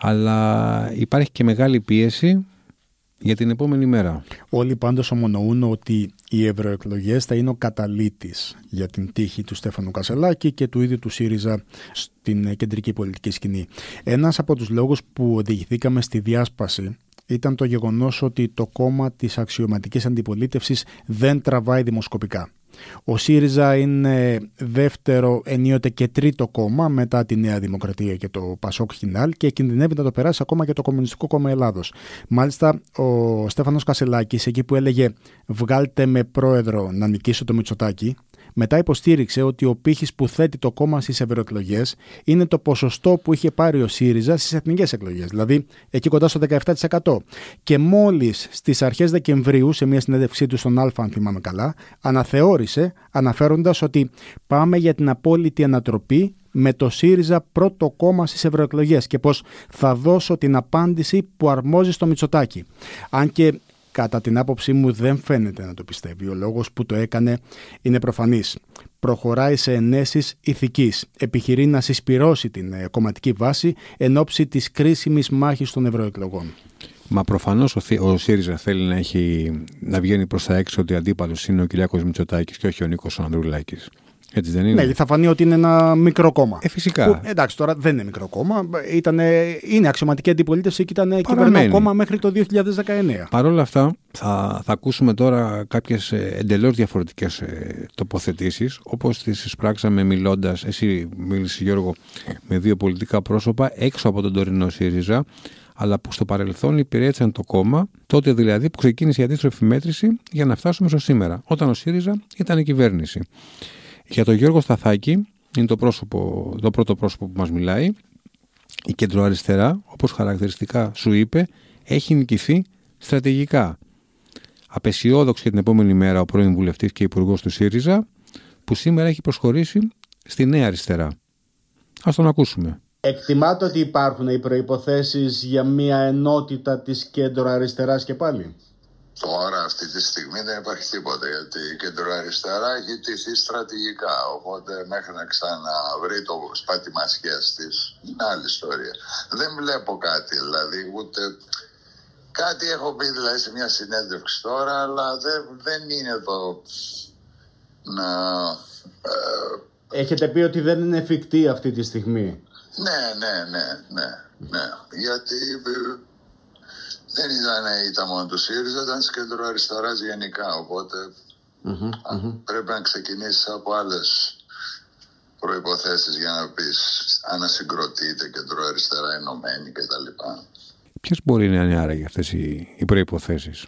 Αλλά υπάρχει και μεγάλη πίεση για την επόμενη μέρα. Όλοι πάντως ομονοούν ότι οι ευρωεκλογές θα είναι ο καταλήτης για την τύχη του Στέφανου Κασελάκη και του ίδιου του ΣΥΡΙΖΑ στην κεντρική πολιτική σκηνή. Ένας από τους λόγους που οδηγηθήκαμε στη διάσπαση ήταν το γεγονός ότι το κόμμα της αξιωματικής αντιπολίτευσης δεν τραβάει δημοσκοπικά. Ο ΣΥΡΙΖΑ είναι δεύτερο, ενίοτε και τρίτο κόμμα μετά τη Νέα Δημοκρατία και το ΠΑΣΟΚ στην άλλη και κινδυνεύει να το περάσει ακόμα και το Κομμουνιστικό Κόμμα Ελλάδος. Μάλιστα, ο Στέφανος Κασελάκης, εκεί που έλεγε «Βγάλτε με πρόεδρο να νικήσω το Μητσοτάκη», μετά υποστήριξε ότι ο πύχης που θέτει το κόμμα στις ευρωεκλογές είναι το ποσοστό που είχε πάρει ο ΣΥΡΙΖΑ στις εθνικές εκλογές, δηλαδή εκεί κοντά στο δεκαεπτά τοις εκατό. Και μόλις στις αρχές Δεκεμβρίου, σε μια συνέντευξή του στον Α, αν θυμάμαι καλά, αναθεώρησε αναφέροντας ότι πάμε για την απόλυτη ανατροπή με το ΣΥΡΙΖΑ πρώτο κόμμα στις ευρωεκλογές και πως θα δώσω την απάντηση που αρμόζει στο Μητσοτάκη. Αν και κατά την άποψή μου δεν φαίνεται να το πιστεύει. Ο λόγος που το έκανε είναι προφανής. Προχωράει σε ενέσεις ηθικής. Επιχειρεί να συσπυρώσει την κομματική βάση εν ώψη της κρίσιμης μάχης των ευρωεκλογών. Μα προφανώς ο, ο ΣΥΡΙΖΑ θέλει να, έχει, να βγαίνει προς τα έξω ότι αντίπαλος είναι ο Κυριάκος Μητσοτάκης και όχι ο Νίκος Ανδρουλάκης. Έτσι δεν είναι? Ναι, θα φανεί ότι είναι ένα μικρό κόμμα. Ε, φυσικά. Που, εντάξει, τώρα δεν είναι μικρό κόμμα. Ήτανε, είναι αξιωματική αντιπολίτευση και ήταν κυβερνό κόμμα μέχρι το δύο χιλιάδες δεκαεννέα. Παρ' όλα αυτά, θα, θα ακούσουμε τώρα κάποιες εντελώς διαφορετικές τοποθετήσεις, όπως τις εισπράξαμε μιλώντας, εσύ μίλησε Γιώργο, με δύο πολιτικά πρόσωπα έξω από τον τωρινό ΣΥΡΙΖΑ, αλλά που στο παρελθόν υπηρέτησαν το κόμμα, τότε δηλαδή που ξεκίνησε η αντίστροφη μέτρηση για να φτάσουμε στο σήμερα, όταν ο ΣΥΡΙΖΑ ήταν η κυβέρνηση. Για τον Γιώργο Σταθάκη, είναι το, πρόσωπο, το πρώτο πρόσωπο που μας μιλάει, η Κεντροαριστερά, όπως χαρακτηριστικά σου είπε, έχει νικηθεί στρατηγικά. Απεσιόδοξη για την επόμενη μέρα ο πρώην βουλευτής και υπουργός του ΣΥΡΙΖΑ, που σήμερα έχει προσχωρήσει στη Νέα Αριστερά. Ας τον ακούσουμε. Εκτιμάτε ότι υπάρχουν οι προϋποθέσεις για μια ενότητα της Κεντροαριστεράς και πάλι? Τώρα αυτή τη στιγμή δεν υπάρχει τίποτα, γιατί η Κεντροαριστερά έχει τηθεί στρατηγικά, οπότε μέχρι να ξαναβρει το σπάτημα σχέσεις της είναι άλλη ιστορία. Δεν βλέπω κάτι, δηλαδή ούτε κάτι έχω πει δηλαδή, σε μια συνέντευξη τώρα, αλλά δεν, δεν είναι το να... Ε... Έχετε πει ότι δεν είναι εφικτή αυτή τη στιγμή. Ναι, ναι, ναι, ναι, ναι. γιατί... Δεν ήταν, ήταν μόνο του ΣΥΡΙΖΑ, ήταν της Κεντροαριστεράς γενικά, οπότε mm-hmm, mm-hmm. πρέπει να ξεκινήσεις από άλλες προϋποθέσεις για να πεις ανασυγκροτείται Κεντροαριστερά ενωμένη κτλ. Ποιες μπορεί να είναι άραγε αυτές οι, οι προϋποθέσεις?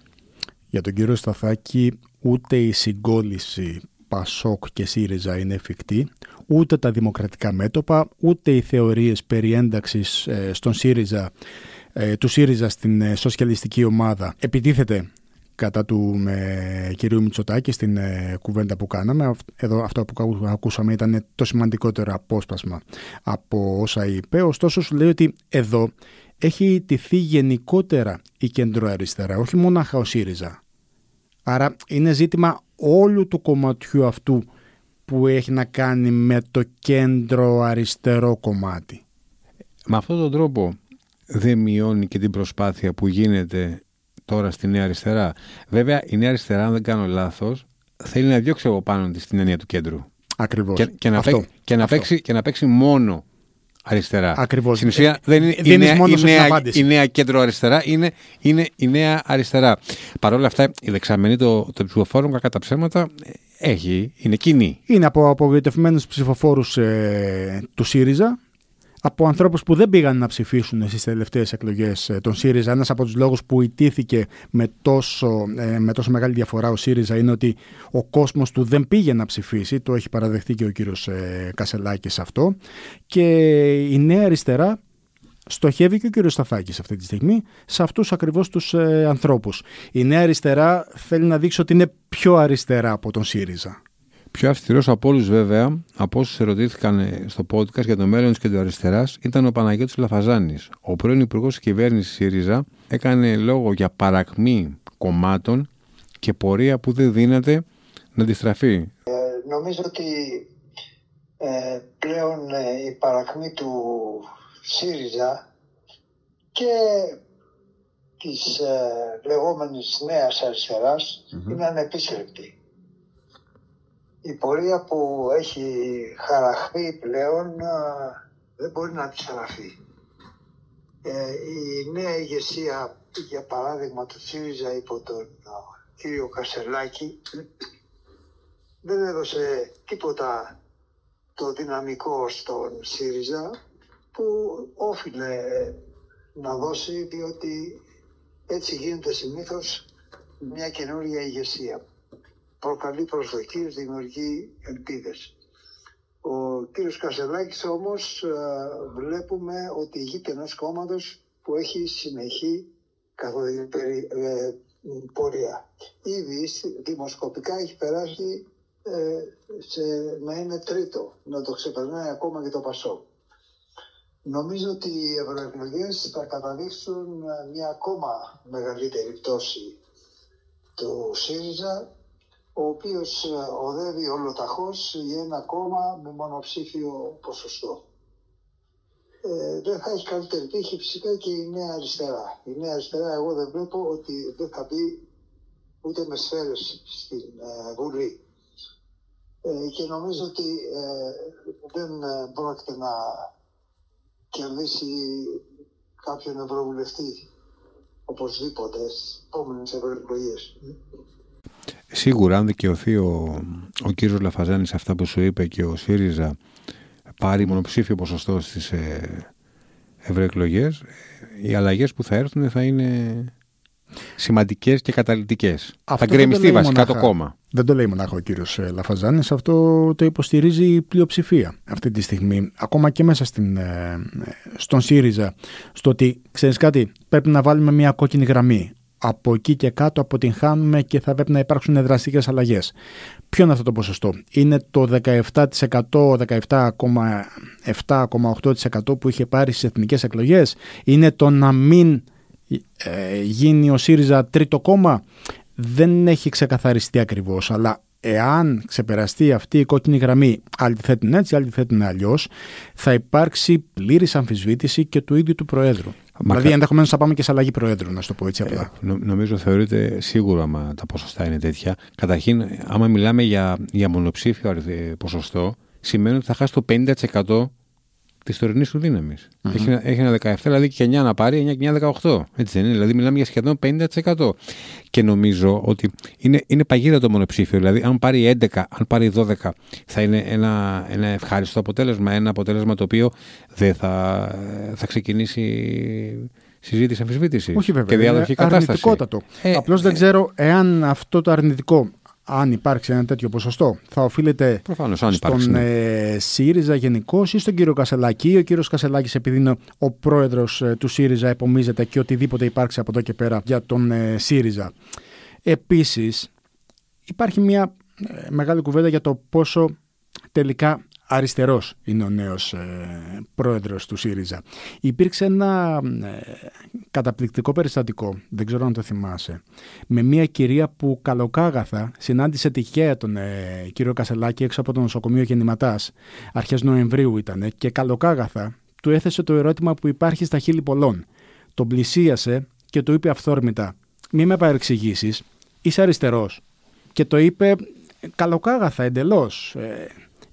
Για τον κύριο Σταθάκη ούτε η συγκόλληση ΠΑΣΟΚ και ΣΥΡΙΖΑ είναι εφικτή, ούτε τα δημοκρατικά μέτωπα, ούτε οι θεωρίες περί ένταξης ε, στον ΣΥΡΙΖΑ του ΣΥΡΙΖΑ στην σοσιαλιστική ομάδα επιτίθεται κατά του ε, κυρίου Μητσοτάκη στην ε, κουβέντα που κάναμε. Εδώ, αυτό που ακούσαμε ήταν το σημαντικότερο απόσπασμα από όσα είπε. Ωστόσο σου λέει ότι εδώ έχει τηθεί γενικότερα η κεντροαριστερά, όχι μονάχα ο ΣΥΡΙΖΑ. Άρα είναι ζήτημα όλου του κομματιού αυτού που έχει να κάνει με το κέντρο-αριστερό κομμάτι. Με αυτόν τον τρόπο δεν μειώνει και την προσπάθεια που γίνεται τώρα στη Νέα Αριστερά. Βέβαια, η Νέα Αριστερά, αν δεν κάνω λάθος, θέλει να διώξει από πάνω της την έννοια του κέντρου. Ακριβώς. Και, και, να, παίξει, και, να, παίξει, και να παίξει μόνο αριστερά. Ακριβώς. Στην ουσία, δεν είναι, η, νέα, η, νέα, η νέα κέντρο αριστερά είναι, είναι η Νέα Αριστερά. Παρ' όλα αυτά, η δεξαμενή των ψηφοφόρων, κακά τα ψέματα, έχει, είναι κοινή. Είναι από απογοητευμένους ψηφοφόρους ε, του ΣΥΡΙΖΑ, από ανθρώπους που δεν πήγαν να ψηφίσουν στις τελευταίες εκλογές ε, τον ΣΥΡΙΖΑ. Ένας από τους λόγους που ιτήθηκε με τόσο, ε, με τόσο μεγάλη διαφορά ο ΣΥΡΙΖΑ είναι ότι ο κόσμος του δεν πήγε να ψηφίσει. Το έχει παραδεχτεί και ο κύριος ε, Κασελάκης αυτό. Και η Νέα Αριστερά στοχεύει και ο κύριος Σταθάκης αυτή τη στιγμή σε αυτούς ακριβώς τους ε, ανθρώπους. Η Νέα Αριστερά θέλει να δείξει ότι είναι πιο αριστερά από τον ΣΥΡΙΖΑ. Πιο αυστηρός από όλους, βέβαια, από όσους ερωτήθηκαν στο podcast για το μέλλον της κεντροαριστεράς, ήταν ο Παναγιώτης Λαφαζάνης. Ο πρώην υπουργός της κυβέρνησης ΣΥΡΙΖΑ έκανε λόγο για παρακμή κομμάτων και πορεία που δεν δύναται να αντιστραφεί. Ε, νομίζω ότι ε, πλέον ε, η παρακμή του ΣΥΡΙΖΑ και της ε, λεγόμενης Νέας Αριστεράς mm-hmm. είναι ανεπίσελκτη. Η πορεία που έχει χαραχθεί πλέον δεν μπορεί να αντιστραφεί. Ε, η νέα ηγεσία, για παράδειγμα του ΣΥΡΙΖΑ υπό τον κύριο Κασελάκη, δεν έδωσε τίποτα το δυναμικό στον ΣΥΡΙΖΑ που όφιλε να δώσει, διότι έτσι γίνεται συνήθως μια καινούργια ηγεσία. Προκαλεί προσδοκίες, δημιουργεί ελπίδες. Ο κύριος Κασελάκης όμως βλέπουμε ότι ηγείται ενός κόμματος που έχει συνεχή καθοδική πορεία. Ήδη δημοσκοπικά έχει περάσει σε, να είναι τρίτο, να το ξεπερνάει ακόμα και το ΠΑΣΟΚ. Νομίζω ότι οι ευρωεκλογές θα καταδείξουν μια ακόμα μεγαλύτερη πτώση του ΣΥΡΙΖΑ, ο οποίος οδεύει ολοταχώς για ένα κόμμα με μονοψήφιο ποσοστό. Ε, δεν θα έχει καλύτερη τύχη φυσικά και η Νέα Αριστερά. Η Νέα Αριστερά, εγώ δεν βλέπω ότι δεν θα μπει ούτε με σφαίρες στην ε, Βουλή. Ε, και νομίζω ότι ε, δεν ε, πρόκειται να κερδίσει κάποιον ευρωβουλευτή οπωσδήποτε στις επόμενες ευρωεκλογές. Σίγουρα, αν δικαιωθεί ο, ο κύριος Λαφαζάνης αυτά που σου είπε και ο ΣΥΡΙΖΑ πάρει μονοψήφιο ποσοστό στις ε, ευρωεκλογές, οι αλλαγές που θα έρθουν θα είναι σημαντικές και καταλυτικές. Αυτό θα γκρεμιστεί βασικά μονάχα το κόμμα. Δεν το λέει μονάχα ο κύριος Λαφαζάνης, αυτό το υποστηρίζει η πλειοψηφία αυτή τη στιγμή. Ακόμα και μέσα στην, ε, στον ΣΥΡΙΖΑ, στο ότι ξέρεις κάτι, πρέπει να βάλουμε μια κόκκινη γραμμή. Από εκεί και κάτω αποτυγχάνουμε και θα πρέπει να υπάρξουν δραστικές αλλαγές. Ποιο είναι αυτό το ποσοστό? Είναι το δεκαεπτά τοις εκατό, δεκαεπτά κόμμα επτά, δεκαοκτώ τοις εκατό που είχε πάρει στις εθνικές εκλογές. Είναι το να μην ε, γίνει ο ΣΥΡΙΖΑ τρίτο κόμμα. Δεν έχει ξεκαθαριστεί ακριβώς, αλλά εάν ξεπεραστεί αυτή η κόκκινη γραμμή, άλλοι τη θέτουν έτσι, άλλοι τη θέτουν αλλιώς, θα υπάρξει πλήρης αμφισβήτηση και του ίδιου του Προέδρου. Μα δηλαδή, κα... ενδεχομένως θα πάμε και σε αλλαγή Προέδρου, να σου το πω έτσι απλά. Ε, νομίζω θεωρείται σίγουρα, άμα τα ποσοστά είναι τέτοια. Καταρχήν, άμα μιλάμε για, για μονοψήφιο ποσοστό, σημαίνει ότι θα χάσει το πενήντα τοις εκατό της τωρινής του δύναμης. Mm-hmm. Έχει, έχει ένα δεκαεπτά, δηλαδή και εννιά να πάρει, εννιά δεκαοκτώ. Έτσι δεν είναι? Δηλαδή, μιλάμε για σχεδόν πενήντα τοις εκατό. Και νομίζω ότι είναι, είναι παγίδα το μονοψήφιο. Δηλαδή, αν πάρει έντεκα, αν πάρει δώδεκα, θα είναι ένα, ένα ευχάριστο αποτέλεσμα. Ένα αποτέλεσμα το οποίο δεν θα, θα ξεκινήσει συζήτηση, αμφισβήτηση. Όχι, βέβαια. Και διαδοχή κατάσταση. Αρνητικότατο. Ε, Απλώς ε, δεν ξέρω εάν αυτό το αρνητικό, αν υπάρξει ένα τέτοιο ποσοστό, θα οφείλεται προφανώς, αν υπάρξει, στον ναι. ΣΥΡΙΖΑ γενικώς ή στον κύριο Κασελάκη. Ο κύριος Κασελάκης, επειδή είναι ο πρόεδρος του ΣΥΡΙΖΑ, επομίζεται και οτιδήποτε υπάρξει από εδώ και πέρα για τον ΣΥΡΙΖΑ. Επίσης, υπάρχει μια μεγάλη κουβέντα για το πόσο τελικά αριστερός είναι ο νέος ε, πρόεδρος του ΣΥΡΙΖΑ. Υπήρξε ένα ε, καταπληκτικό περιστατικό, δεν ξέρω αν το θυμάσαι, με μια κυρία που καλοκάγαθα συνάντησε τυχαία τον ε, κύριο Κασελάκη έξω από το νοσοκομείο Γεννηματάς, αρχές Νοεμβρίου ήταν, και καλοκάγαθα του έθεσε το ερώτημα που υπάρχει στα χείλη πολλών. Τον πλησίασε και του είπε αυθόρμητα: «Μη με παρεξηγήσεις, είσαι αριστερός». Και το είπε καλοκάγαθα εντελώς. Ε,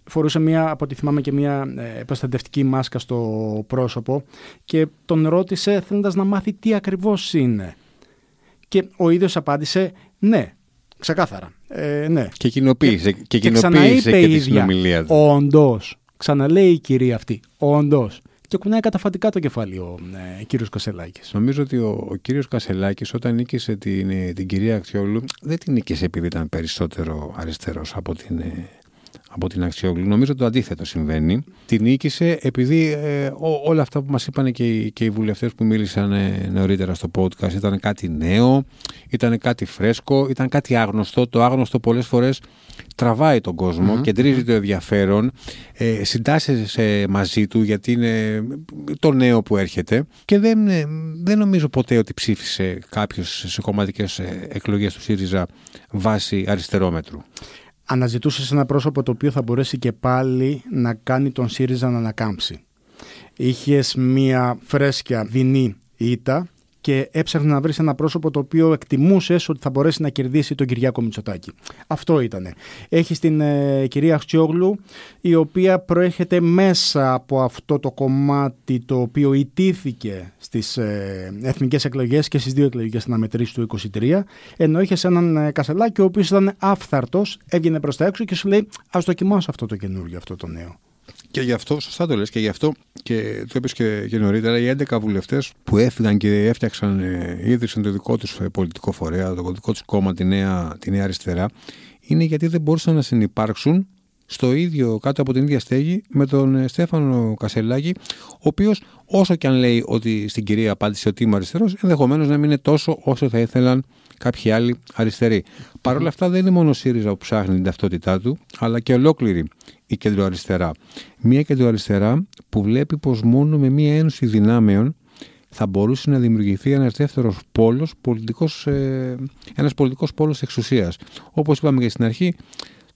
φορούσε μια, από ό,τι θυμάμαι, και μια ε, προστατευτική μάσκα στο πρόσωπο, και τον ρώτησε θέλοντας να μάθει τι ακριβώς είναι. Και ο ίδιος απάντησε ναι, ξεκάθαρα. Ε, ναι. Και κοινοποίησε και, και, και, κοινοποίησε και τη συνομιλία του. Όντως, ξαναλέει η κυρία αυτή, όντως. Και κουνάει καταφατικά το κεφάλι ο ε, κύριος Κασελάκης. Νομίζω ότι ο, ο κύριος Κασελάκης, όταν νίκησε την, ε, την κυρία Αξιόγλου, δεν την νίκησε επειδή ήταν περισσότερο αριστερός από την, ε, από την Αξιόγλου. Νομίζω ότι το αντίθετο συμβαίνει. Την νίκησε επειδή ε, ό, όλα αυτά που μας είπαν και οι, και οι βουλευτές που μίλησαν ε, νωρίτερα στο podcast ήταν κάτι νέο, ήταν κάτι φρέσκο, ήταν κάτι άγνωστο. Το άγνωστο πολλές φορές τραβάει τον κόσμο, mm-hmm. κεντρίζει το ενδιαφέρον, ε, συντάσσεσαι μαζί του γιατί είναι το νέο που έρχεται, και δεν, δεν νομίζω ποτέ ότι ψήφισε κάποιος σε κομματικές εκλογές του ΣΥΡΙΖΑ βάσει αριστερόμετρου. Αναζητούσες ένα πρόσωπο το οποίο θα μπορέσει και πάλι να κάνει τον ΣΥΡΙΖΑ να ανακάμψει. Είχες μια φρέσκια δεινή ήττα και έψαχνε να βρεις ένα πρόσωπο το οποίο εκτιμούσες ότι θα μπορέσει να κερδίσει τον Κυριάκο Μητσοτάκη. Αυτό ήτανε. Έχεις την ε, κυρία Αξιόγλου, η οποία προέρχεται μέσα από αυτό το κομμάτι το οποίο ιτήθηκε στις ε, εθνικές εκλογές και στις δύο εκλογικές αναμετρήσεις του είκοσι τρία, ενώ είχες έναν ε, Κασελάκη ο οποίος ήταν άφθαρτος, έβγαινε προς τα έξω και σου λέει ας δοκιμάσω αυτό το καινούργιο, αυτό το νέο. Και γι' αυτό, σωστά το λες, και γι' αυτό και το είπες και, και νωρίτερα, οι έντεκα βουλευτές που έφυγαν και έφτιαξαν, ίδρυσαν το δικό τους πολιτικό φορέα, το δικό τους κόμμα, τη Νέα, τη Νέα Αριστερά, είναι γιατί δεν μπορούσαν να συνυπάρξουν στο ίδιο, κάτω από την ίδια στέγη με τον Στέφανο Κασελάκη, ο οποίος, όσο και αν λέει ότι στην κυρία απάντησε ότι είμαι αριστερός, ενδεχομένως να μην είναι τόσο όσο θα ήθελαν κάποιοι άλλοι αριστεροί. Παρ' όλα αυτά, δεν είναι μόνο ο ΣΥΡΙΖΑ που ψάχνει την ταυτότητά του, αλλά και ολόκληρη η κεντροαριστερά. Μια κεντροαριστερά που βλέπει πως μόνο με μια ένωση δυνάμεων θα μπορούσε να δημιουργηθεί ένας δεύτερος πόλος, πολιτικός, ε, ένας πολιτικός πόλος εξουσίας. Όπως είπαμε και στην αρχή,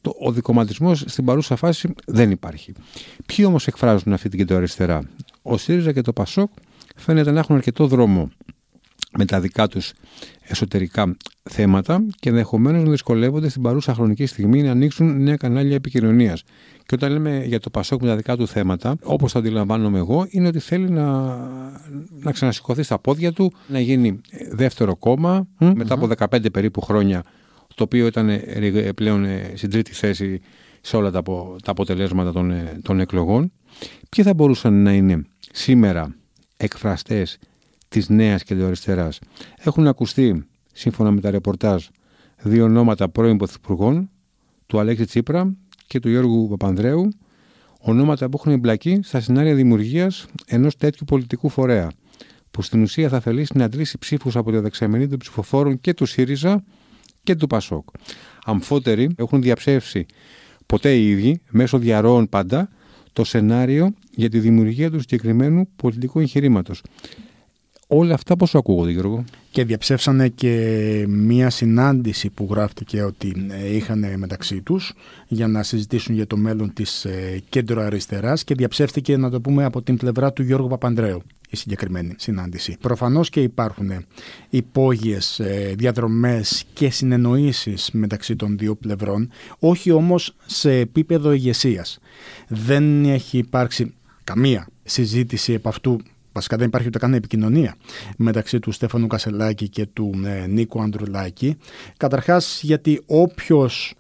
το, ο δικομματισμός στην παρούσα φάση δεν υπάρχει. Ποιοι όμως εκφράζουν αυτή την κεντροαριστερά? Ο ΣΥΡΙΖΑ και το ΠΑΣΟΚ φαίνεται να έχουν αρκετό δρόμο με τα δικά τους εσωτερικά θέματα και ενδεχομένως να δυσκολεύονται στην παρούσα χρονική στιγμή να ανοίξουν νέα κανάλια επικοινωνίας. Και όταν λέμε για το ΠΑΣΟΚ με τα δικά του θέματα, όπως το αντιλαμβάνομαι εγώ, είναι ότι θέλει να, να ξανασηκωθεί στα πόδια του, να γίνει δεύτερο κόμμα, mm-hmm. μετά από δεκαπέντε περίπου χρόνια, το οποίο ήταν πλέον στην τρίτη θέση σε όλα τα, απο, τα αποτελέσματα των, των εκλογών. Ποιοι θα μπορούσαν να είναι σήμερα εκφραστές της νέας κεντροαριστεράς? Έχουν ακουστεί, σύμφωνα με τα ρεπορτάζ, δύο ονόματα πρώην πρωθυπουργών, του Αλέξη Τσίπρα και του Γιώργου Παπανδρέου, ονόματα που έχουν εμπλακεί στα σενάρια δημιουργίας ενός τέτοιου πολιτικού φορέα, που στην ουσία θα θελήσει να αντλήσει ψήφους από τη δεξαμενή των ψηφοφόρων και του ΣΥΡΙΖΑ και του ΠΑΣΟΚ. Αμφότεροι έχουν διαψεύσει ποτέ οι ίδιοι, μέσω διαρροών πάντα, το σενάριο για τη δημιουργία του συγκεκριμένου πολιτικού εγχειρήματος. Όλα αυτά πόσο ακούγονται, Γιώργο? Και διαψεύσανε και μία συνάντηση που γράφτηκε ότι είχαν μεταξύ τους για να συζητήσουν για το μέλλον της κεντροαριστεράς, και διαψεύστηκε, να το πούμε, από την πλευρά του Γιώργου Παπανδρέου η συγκεκριμένη συνάντηση. Προφανώς και υπάρχουν υπόγειες διαδρομές και συνεννοήσεις μεταξύ των δύο πλευρών, όχι όμως σε επίπεδο ηγεσίας. Δεν έχει υπάρξει καμία συζήτηση επ' αυτού. Βασικά δεν υπάρχει ούτε καν επικοινωνία μεταξύ του Στέφανου Κασελάκη και του ε, Νίκου Ανδρουλάκη. Καταρχάς, γιατί όποιος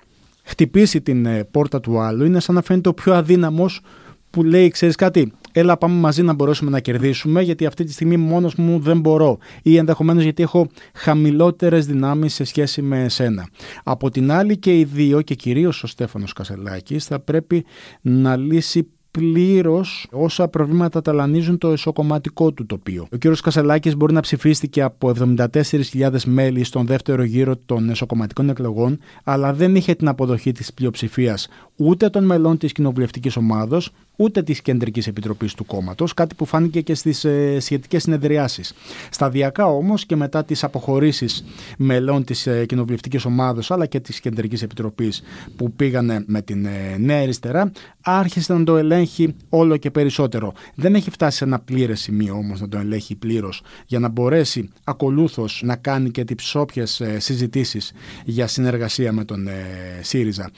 χτυπήσει την ε, πόρτα του άλλου είναι σαν να φαίνεται ο πιο αδύναμος που λέει, ξέρεις κάτι, έλα πάμε μαζί να μπορέσουμε να κερδίσουμε, γιατί αυτή τη στιγμή μόνος μου δεν μπορώ, ή ενδεχομένως γιατί έχω χαμηλότερες δυνάμεις σε σχέση με εσένα. Από την άλλη, και οι δύο, και κυρίως ο Στέφανος Κασελάκης, θα πρέπει να λύσει πλήρως όσα προβλήματα ταλανίζουν το εσωκομματικό του τοπίο. Ο κ. Κασελάκης μπορεί να ψηφίστηκε από εβδομήντα τέσσερις χιλιάδες μέλη στον δεύτερο γύρο των εσωκομματικών εκλογών, αλλά δεν είχε την αποδοχή της πλειοψηφίας ούτε των μελών της κοινοβουλευτικής ομάδος, ούτε της Κεντρικής Επιτροπής του κόμματος, κάτι που φάνηκε και στις ε, σχετικές συνεδριάσεις. Σταδιακά όμως και μετά τις αποχωρήσεις μελών της ε, κοινοβουλευτικής ομάδος αλλά και της Κεντρικής Επιτροπής που πήγανε με την ε, Νέα Αριστερά, άρχισε να το ελέγχει όλο και περισσότερο. Δεν έχει φτάσει σε ένα πλήρες σημείο όμως να το ελέγχει πλήρως, για να μπορέσει ακολούθως να κάνει και τις όποιες ε, συζητήσεις για συνεργασία με τον ε, ΣΥΡΙΖΑ.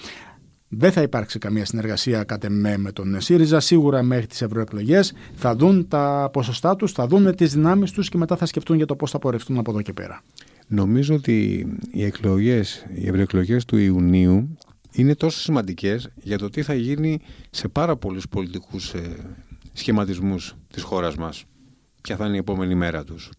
Δεν θα υπάρξει καμία συνεργασία κατ' εμέ με τον ΣΥΡΙΖΑ, σίγουρα μέχρι τις ευρωεκλογές. Θα δουν τα ποσοστά τους, θα δουν τις δυνάμεις τους και μετά θα σκεφτούν για το πώς θα πορευτούν από εδώ και πέρα. Νομίζω ότι οι εκλογές, οι ευρωεκλογές του Ιουνίου είναι τόσο σημαντικές για το τι θα γίνει σε πάρα πολλούς πολιτικούς σχηματισμούς της χώρας μας. Ποια θα είναι η επόμενη μέρα τους.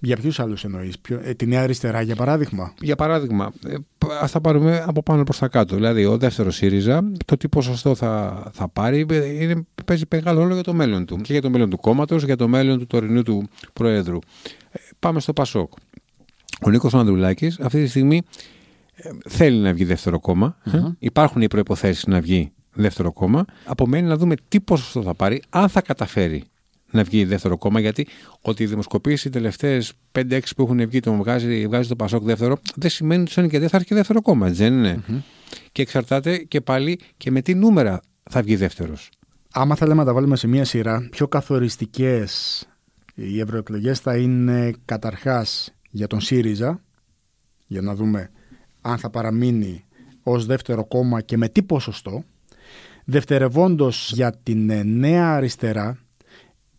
Για ποιους άλλους εννοείς, ποιο, ε, τη Νέα Αριστερά για παράδειγμα. Για παράδειγμα, ε, ας τα πάρουμε από πάνω προς τα κάτω. Δηλαδή, ο δεύτερος ΣΥΡΙΖΑ, το τι ποσοστό θα, θα πάρει, είναι, παίζει μεγάλο ρόλο για το μέλλον του. Και για το μέλλον του κόμματος, για το μέλλον του τωρινού του Προέδρου. Ε, πάμε στο ΠΑΣΟΚ. Ο Νίκος Ανδρουλάκης αυτή τη στιγμή ε, θέλει να βγει δεύτερο κόμμα. Mm-hmm. Ε, υπάρχουν οι προϋποθέσεις να βγει δεύτερο κόμμα. Απομένει να δούμε τι ποσοστό θα πάρει, αν θα καταφέρει να βγει δεύτερο κόμμα, γιατί ότι οι δημοσκοπήσεις οι τελευταίες πέντε έξι που έχουν βγει τον βγάζει, βγάζει το ΠΑΣΟΚ δεύτερο, δεν σημαίνει ότι σαν και δεν θα έρθει δεύτερο κόμμα, δεν είναι. Mm-hmm. Και εξαρτάται και πάλι και με τι νούμερα θα βγει δεύτερος. Άμα θέλαμε να τα βάλουμε σε μία σειρά, πιο καθοριστικές οι ευρωεκλογές θα είναι καταρχάς για τον ΣΥΡΙΖΑ, για να δούμε αν θα παραμείνει ως δεύτερο κόμμα και με τι ποσοστό. Δευτερευόντως για την Νέα Αριστερά,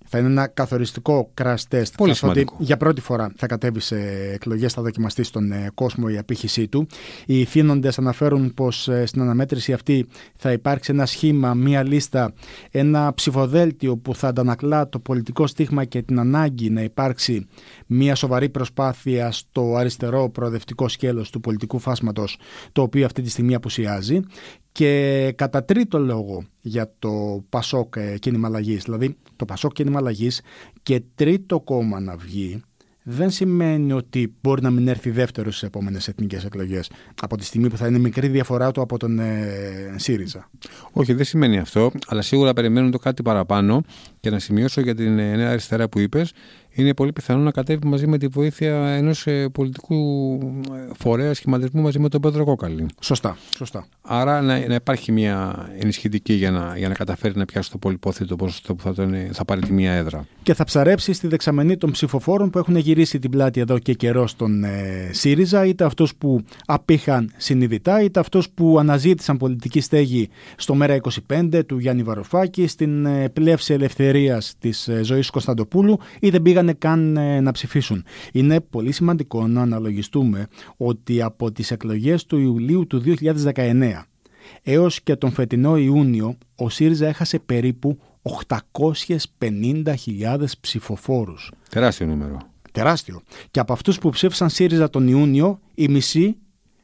θα είναι ένα καθοριστικό crash test. Πολύ σημαντικό. Για πρώτη φορά θα κατέβει σε εκλογές, θα δοκιμαστεί στον κόσμο η απήχησή του. Οι θύνοντες αναφέρουν πως στην αναμέτρηση αυτή θα υπάρξει ένα σχήμα, μία λίστα, ένα ψηφοδέλτιο που θα αντανακλά το πολιτικό στίγμα και την ανάγκη να υπάρξει μία σοβαρή προσπάθεια στο αριστερό προοδευτικό σκέλος του πολιτικού φάσματος, το οποίο αυτή τη στιγμή απουσιάζει. Και κατά τρίτο λόγο για το ΠΑΣΟΚ κίνημα αλλαγής, δηλαδή το ΠΑΣΟΚ κίνημα αλλαγής και τρίτο κόμμα να βγει, δεν σημαίνει ότι μπορεί να μην έρθει δεύτερο στις επόμενες εθνικές εκλογές, από τη στιγμή που θα είναι μικρή διαφορά του από τον ε, ΣΥΡΙΖΑ. Όχι, δεν σημαίνει αυτό, αλλά σίγουρα περιμένουν το κάτι παραπάνω. Και να σημειώσω για την ε, Νέα Αριστερά που είπες, είναι πολύ πιθανό να κατέβει μαζί με τη βοήθεια ενός ε, πολιτικού φορέα σχηματισμού μαζί με τον Πέτρο Κόκαλη. Σωστά, σωστά. Άρα να, να υπάρχει μια ενισχυτική για να, για να καταφέρει να πιάσει το πολυπόθητο ποσοστό που θα, τον, θα πάρει τη μία έδρα. Και θα ψαρέψει στη δεξαμενή των ψηφοφόρων που έχουν γυρίσει την πλάτη εδώ και καιρό στον ε, ΣΥΡΙΖΑ, είτε αυτούς που απήχαν συνειδητά, είτε αυτούς που αναζήτησαν πολιτική στέγη στο Μέρα είκοσι πέντε του Γιάννη Βαρουφάκη, στην ε, πλεύση ελευθερίας της ε, ζωής Κωνσταντοπούλου, ή δεν πήγαν καν ε, να ψηφίσουν. Είναι πολύ σημαντικό να αναλογιστούμε ότι από τις εκλογές του Ιουλίου του δύο χιλιάδες δεκαεννέα έως και τον φετινό Ιούνιο ο ΣΥΡΙΖΑ έχασε περίπου οκτακόσιες πενήντα χιλιάδες ψηφοφόρους. Τεράστιο νούμερο. Τεράστιο. Και από αυτούς που ψήφισαν ΣΥΡΙΖΑ τον Ιούνιο, οι μισοί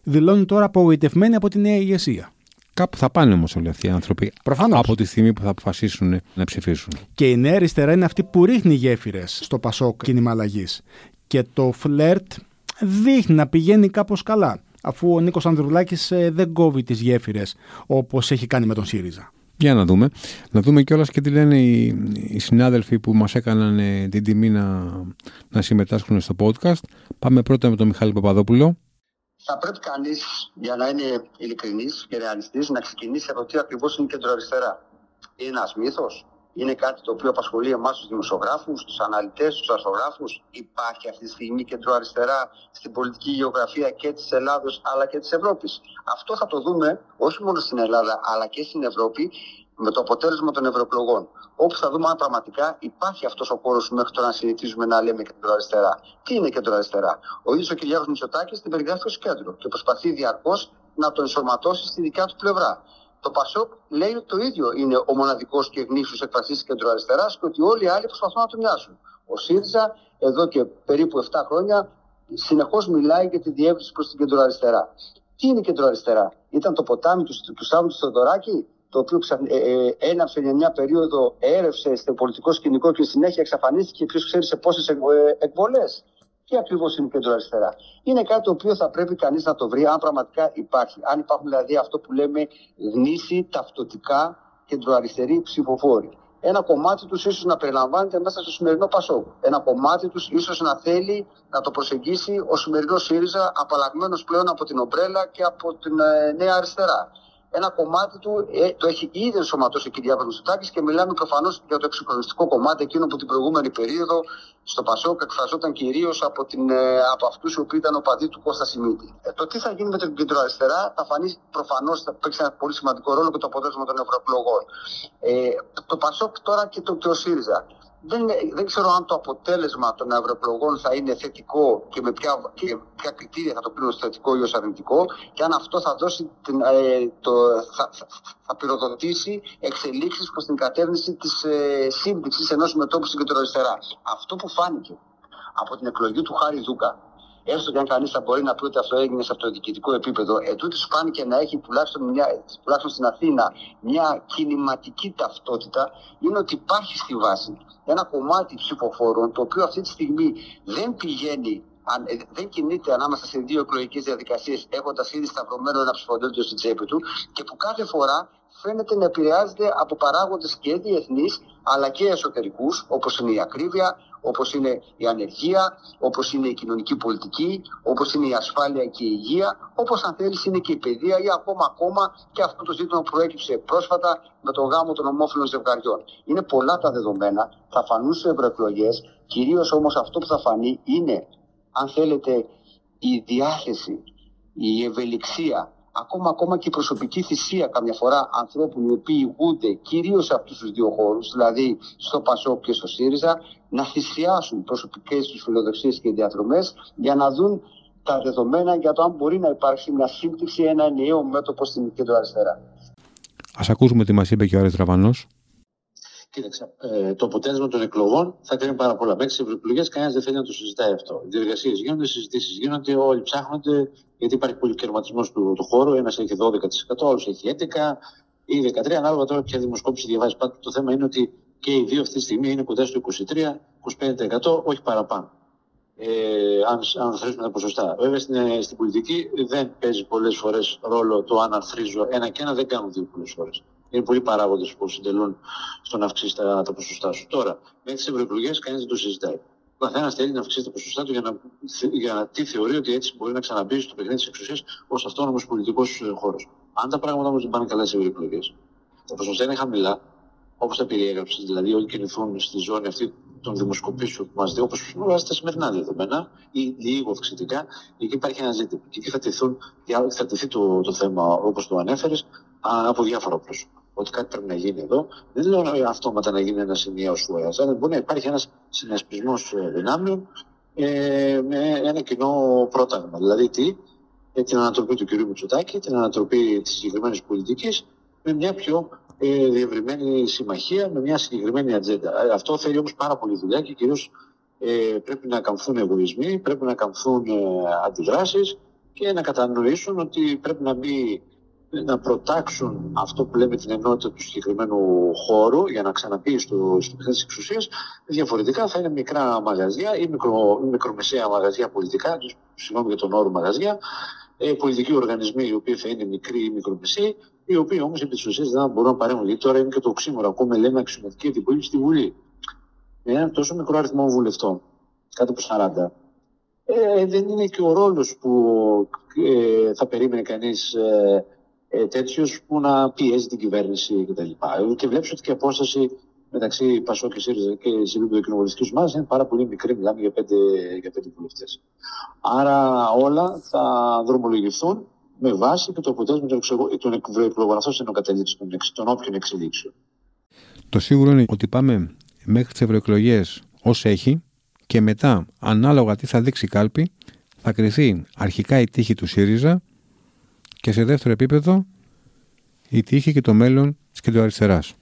δηλώνουν τώρα απογοητευμένοι από τη νέα ηγεσία. Κάπου θα πάνε όμως όλοι αυτοί οι άνθρωποι. Προφανώς. Από τη στιγμή που θα αποφασίσουν να ψηφίσουν. Και η Νέα Αριστερά είναι αυτή που ρίχνει γέφυρες στο ΠΑΣΟΚ κίνημα αλλαγής. Και το φλερτ δείχνει να πηγαίνει κάπως καλά, αφού ο Νίκος Ανδρουλάκης δεν κόβει τις γέφυρες όπως έχει κάνει με τον ΣΥΡΙΖΑ. Για να δούμε. Να δούμε κιόλας και τι λένε οι, οι συνάδελφοι που μας έκαναν την τιμή να, να συμμετάσχουν στο podcast. Πάμε πρώτα με τον Μιχάλη Παπαδόπουλο. Θα πρέπει κανείς, για να είναι ειλικρινής και ρεαλιστής, να ξεκινήσει από τι ακριβώς είναι η κεντροαριστερά. Είναι ένας μύθος, είναι κάτι το οποίο απασχολεί εμάς τους δημοσιογράφους, τους αναλυτές, τους αστρογράφους. Υπάρχει αυτή τη στιγμή κεντροαριστερά στην πολιτική γεωγραφία και της Ελλάδος αλλά και της Ευρώπης. Αυτό θα το δούμε όχι μόνο στην Ελλάδα αλλά και στην Ευρώπη με το αποτέλεσμα των ευρωεκλογών. Όπου θα δούμε αν πραγματικά υπάρχει αυτός ο χώρος μέχρι το να συνηθίζουμε να λέμε κεντροαριστερά. Τι είναι κεντροαριστερά? Ο ίδιος ο Κυριάκος Μητσοτάκης την περιγράφει ως κέντρο και προσπαθεί διαρκώς να τον ενσωματώσει στη δικιά του πλευρά. Το ΠΑΣΟΚ λέει ότι το ίδιο είναι ο μοναδικός και γνήσιος εκφραστής της κεντροαριστεράς και ότι όλοι οι άλλοι προσπαθούν να του μοιάσουν. Ο ΣΥΡΙΖΑ εδώ και περίπου επτά χρόνια συνεχώς μιλάει για τη διεύρυνση προς την κεντροαριστερά. Τι είναι η κεντροαριστερά? Ήταν το ποτάμι του, του Θάνου Θεοδωράκη? το οποίο ε, ε, έναψε για μια περίοδο, έρευσε στο πολιτικό σκηνικό και συνέχεια εξαφανίστηκε, ποιος ξέρει σε πόσες ε, ε, εκβολές. Και ακριβώς είναι η κεντροαριστερά. Είναι κάτι το οποίο θα πρέπει κανείς να το βρει, αν πραγματικά υπάρχει. Αν υπάρχουν δηλαδή αυτό που λέμε γνήσιοι, ταυτοτικά κεντροαριστεροί ψηφοφόροι. Ένα κομμάτι τους ίσως να περιλαμβάνεται μέσα στο σημερινό ΠΑΣΟΚ. Ένα κομμάτι τους ίσως να θέλει να το προσεγγίσει ο σημερινός ΣΥΡΙΖΑ, απαλλαγμένος πλέον από την ομπρέλα και από την ε, Νέα Αριστερά. Ένα κομμάτι του ε, το έχει ήδη ενσωματώσει ο Κυριάκος Μητσοτάκης και μιλάμε προφανώς για το εξυγχρονιστικό κομμάτι, εκείνο που την προηγούμενη περίοδο στο ΠΑΣΟΚ εκφραζόταν κυρίως από, ε, από αυτούς οι οποίοι ήταν οπαδοί του Κώστα Σιμίτη. Ε, το τι θα γίνει με την κεντροαριστερά θα φανεί προφανώς, θα παίξει ένα πολύ σημαντικό ρόλο και το αποτέλεσμα των ευρωεκλογών. Ε, το ΠΑΣΟΚ τώρα και το, και ο ΣΥΡΙΖΑ. Δεν, δεν ξέρω αν το αποτέλεσμα των ευρωεκλογών θα είναι θετικό και με ποια, και ποια κριτήρια θα το πλύνουν στο θετικό ή ως αρνητικό και αν αυτό θα, δώσει την, ε, το, θα, θα πυροδοτήσει εξελίξεις προς την κατεύθυνση της ε, σύμπτυξης ενός μετώπου στην κεντροαριστερά. Αυτό που φάνηκε από την εκλογή του Χάρη Δούκα, έστω και αν κανείς θα μπορεί να πει ότι αυτό έγινε σε αυτοδιοικητικό επίπεδο, ετούτοις φάνηκε να έχει τουλάχιστον, μια, τουλάχιστον στην Αθήνα μια κινηματική ταυτότητα, είναι ότι υπάρχει στη βάση ένα κομμάτι ψηφοφόρων το οποίο αυτή τη στιγμή δεν πηγαίνει, δεν κινείται ανάμεσα σε δύο εκλογικές διαδικασίες έχοντας ήδη σταυρωμένο ένα ψηφοδέλτιο στην τσέπη του και που κάθε φορά φαίνεται να επηρεάζεται από παράγοντες και διεθνείς αλλά και εσωτερικούς, όπως είναι η ακρίβεια, όπως είναι η ανεργία, όπως είναι η κοινωνική πολιτική, όπως είναι η ασφάλεια και η υγεία, όπως αν θέλεις είναι και η παιδεία ή ακόμα ακόμα και αυτό το ζήτημα που προέκυψε πρόσφατα με τον γάμο των ομόφυλων ζευγαριών. Είναι πολλά τα δεδομένα, θα φανούν σε ευρωεκλογές, κυρίως όμως αυτό που θα φανεί είναι, αν θέλετε, η διάθεση, η ευελιξία, Ακόμα, ακόμα και η προσωπική θυσία καμιά φορά ανθρώπων οι οποίοι ηγούνται κυρίως σε αυτούς τους δύο χώρους, δηλαδή στο ΠΑΣΟΚ και στο ΣΥΡΙΖΑ, να θυσιάσουν προσωπικές τους φιλοδοξίες και διαδρομές για να δουν τα δεδομένα για το αν μπορεί να υπάρξει μια σύμπτυξη, ένα ενιαίο μέτωπο στην κεντροαριστερά. Ας ακούσουμε τι μας είπε και ο Άρης Ραβανός. Κοίταξε, ε, το αποτέλεσμα των εκλογών θα κρίνει πάρα πολλά. Μέχρι τις ευρωεκλογές κανένας δεν θέλει να το συζητάει αυτό. Οι διεργασίες γίνονται, οι συζητήσεις γίνονται, όλοι ψάχνονται, γιατί υπάρχει πολυκερματισμός του, του χώρου. Ένας έχει δώδεκα τοις εκατό, άλλος έχει έντεκα τοις εκατό ή δεκατρία τοις εκατό. Ανάλογα τώρα ποια δημοσκόπηση διαβάζει. Πάντως το θέμα είναι ότι και οι δύο αυτή τη στιγμή είναι κοντά στο είκοσι τρία με είκοσι πέντε τοις εκατό, όχι παραπάνω. Ε, αν, αν θρήσουμε τα ποσοστά. Βέβαια στην, στην πολιτική δεν παίζει πολλές φορές ρόλο το αν αρθρίζω ένα και ένα, δεν κάνουν δύο πολλές φορές. Είναι πολλοί παράγοντες που συντελούν στο να αυξήσει τα, τα ποσοστά σου. Τώρα, μέχρι τις ευρωεκλογές κανείς δεν το συζητάει. Ο καθένας θέλει να αυξήσει τα ποσοστά του για να, για να τι θεωρεί ότι έτσι μπορεί να ξαναμπεί στο παιχνίδι της εξουσίας ως αυτόνομος πολιτικός χώρος. Αν τα πράγματα όμως δεν πάνε καλά στις ευρωεκλογές, τα ποσοστά είναι χαμηλά, όπως τα περιέγραψες, δηλαδή όλοι κινηθούν στη ζώνη αυτή των δημοσκοπήσεων που μας δει, όπως βάζει τα σημερινά δεδομένα ή λίγο αυξητικά, εκεί υπάρχει ένα ζήτημα. Και εκεί θα, τηθούν, θα τηθεί το, το θέμα, όπως το ανέφερες, από διάφορα πρόσωπα. Ότι κάτι πρέπει να γίνει εδώ. Δεν λέω να, αυτόματα να γίνει ένας ενιαίος φορέας, αλλά μπορεί να υπάρχει ένας συνασπισμός δυνάμεων ε, με ένα κοινό πρόταγμα. Δηλαδή τι, ε, την ανατροπή του κυρίου Μητσοτάκη, την ανατροπή της συγκεκριμένης πολιτικής, με μια πιο ε, διευρυμένη συμμαχία, με μια συγκεκριμένη ατζέντα. Αυτό θέλει όμως πάρα πολύ δουλειά και κυρίως ε, πρέπει να καμφθούν εγωισμοί, πρέπει να καμφθούν ε, αντιδράσεις και να κατανοήσουν ότι πρέπει να μπει. Να προτάξουν αυτό που λέμε την ενότητα του συγκεκριμένου χώρου για να ξαναπεί στο παιχνίδι της εξουσίας. Διαφορετικά θα είναι μικρά μαγαζιά ή μικρο, μικρομεσαία μαγαζιά πολιτικά, συγγνώμη για τον όρο μαγαζιά, ε, πολιτικοί οργανισμοί οι οποίοι θα είναι μικροί ή μικρομεσαίοι, οι οποίοι όμως επί της ουσίας δεν μπορούν να παρέμβουν. Γιατί τώρα είναι και το οξύμορο, ακόμα λέμε αξιωματική αντιπολίτευση στη Βουλή. Με έναν τόσο μικρό αριθμό βουλευτών, κάτω από σαράντα. Ε, δεν είναι και ο ρόλος που ε, θα περίμενε κανείς. Ε, Ε, τέτοιος που να πιέζει την κυβέρνηση κτλ. Και, και βλέπεις ότι και η απόσταση μεταξύ ΠΑΣΟΚ και ΣΥΡΙΖΑ και σε επίπεδο κοινοβουλευτικής ομάδας είναι πάρα πολύ μικρή, μιλάμε για πέντε, για πέντε βουλευτές. Άρα όλα θα δρομολογηθούν με βάση και το αποτέλεσμα των ευρωεκλογών. Αυτός είναι ο καταλήξης των όποιων εξελίξεων. Το σίγουρο είναι ότι πάμε μέχρι τις ευρωεκλογές ως έχει και μετά, ανάλογα τι θα δείξει η κάλπη, θα κριθεί αρχικά η τύχη του ΣΥΡΙΖΑ. Και σε δεύτερο επίπεδο, η τύχη και το μέλλον της κεντροαριστεράς.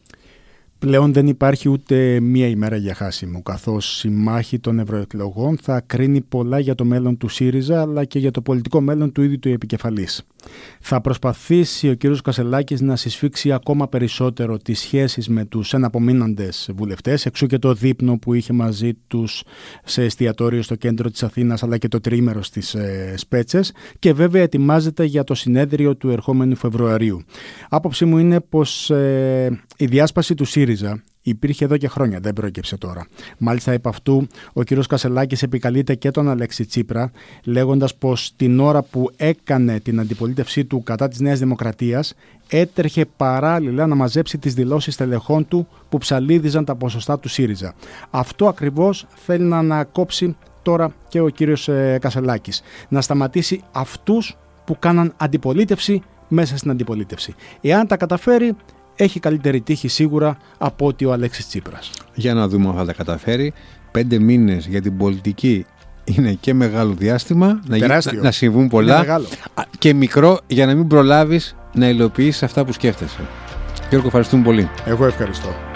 Πλέον δεν υπάρχει ούτε μία ημέρα για χάσιμο, καθώς η μάχη των ευρωεκλογών θα κρίνει πολλά για το μέλλον του ΣΥΡΙΖΑ αλλά και για το πολιτικό μέλλον του ίδιου του επικεφαλής. Θα προσπαθήσει ο κ. Κασελάκης να συσφίξει ακόμα περισσότερο τις σχέσεις με τους εναπομείναντες βουλευτές, εξού και το δείπνο που είχε μαζί τους σε εστιατόριο στο κέντρο της Αθήνας αλλά και το τριήμερο στις ε, Σπέτσες, και βέβαια ετοιμάζεται για το συνέδριο του ερχόμενου Φεβρουαρίου. Άποψή μου είναι πως ε, η διάσπαση του ΣΥΡΙΖΑ υπήρχε εδώ και χρόνια, δεν προέκυψε τώρα. Μάλιστα, επ' αυτού, ο κ. Κασελάκης επικαλείται και τον Αλέξη Τσίπρα, λέγοντας πως την ώρα που έκανε την αντιπολίτευσή του κατά της Νέας Δημοκρατίας, έτρεχε παράλληλα να μαζέψει τις δηλώσεις τελεχών του που ψαλίδιζαν τα ποσοστά του ΣΥΡΙΖΑ. Αυτό ακριβώς θέλει να ανακόψει τώρα και ο κ. Κασελάκης. Να σταματήσει αυτούς που κάναν αντιπολίτευση μέσα στην αντιπολίτευση. Εάν τα καταφέρει, έχει καλύτερη τύχη σίγουρα από ότι ο Αλέξης Τσίπρας. Για να δούμε αν θα τα καταφέρει. Πέντε μήνες για την πολιτική είναι και μεγάλο διάστημα. Τεράστιο. Να, να συμβούν πολλά. Και μικρό για να μην προλάβεις να υλοποιήσεις αυτά που σκέφτεσαι. Γιώργο, ευχαριστούμε πολύ. Εγώ ευχαριστώ.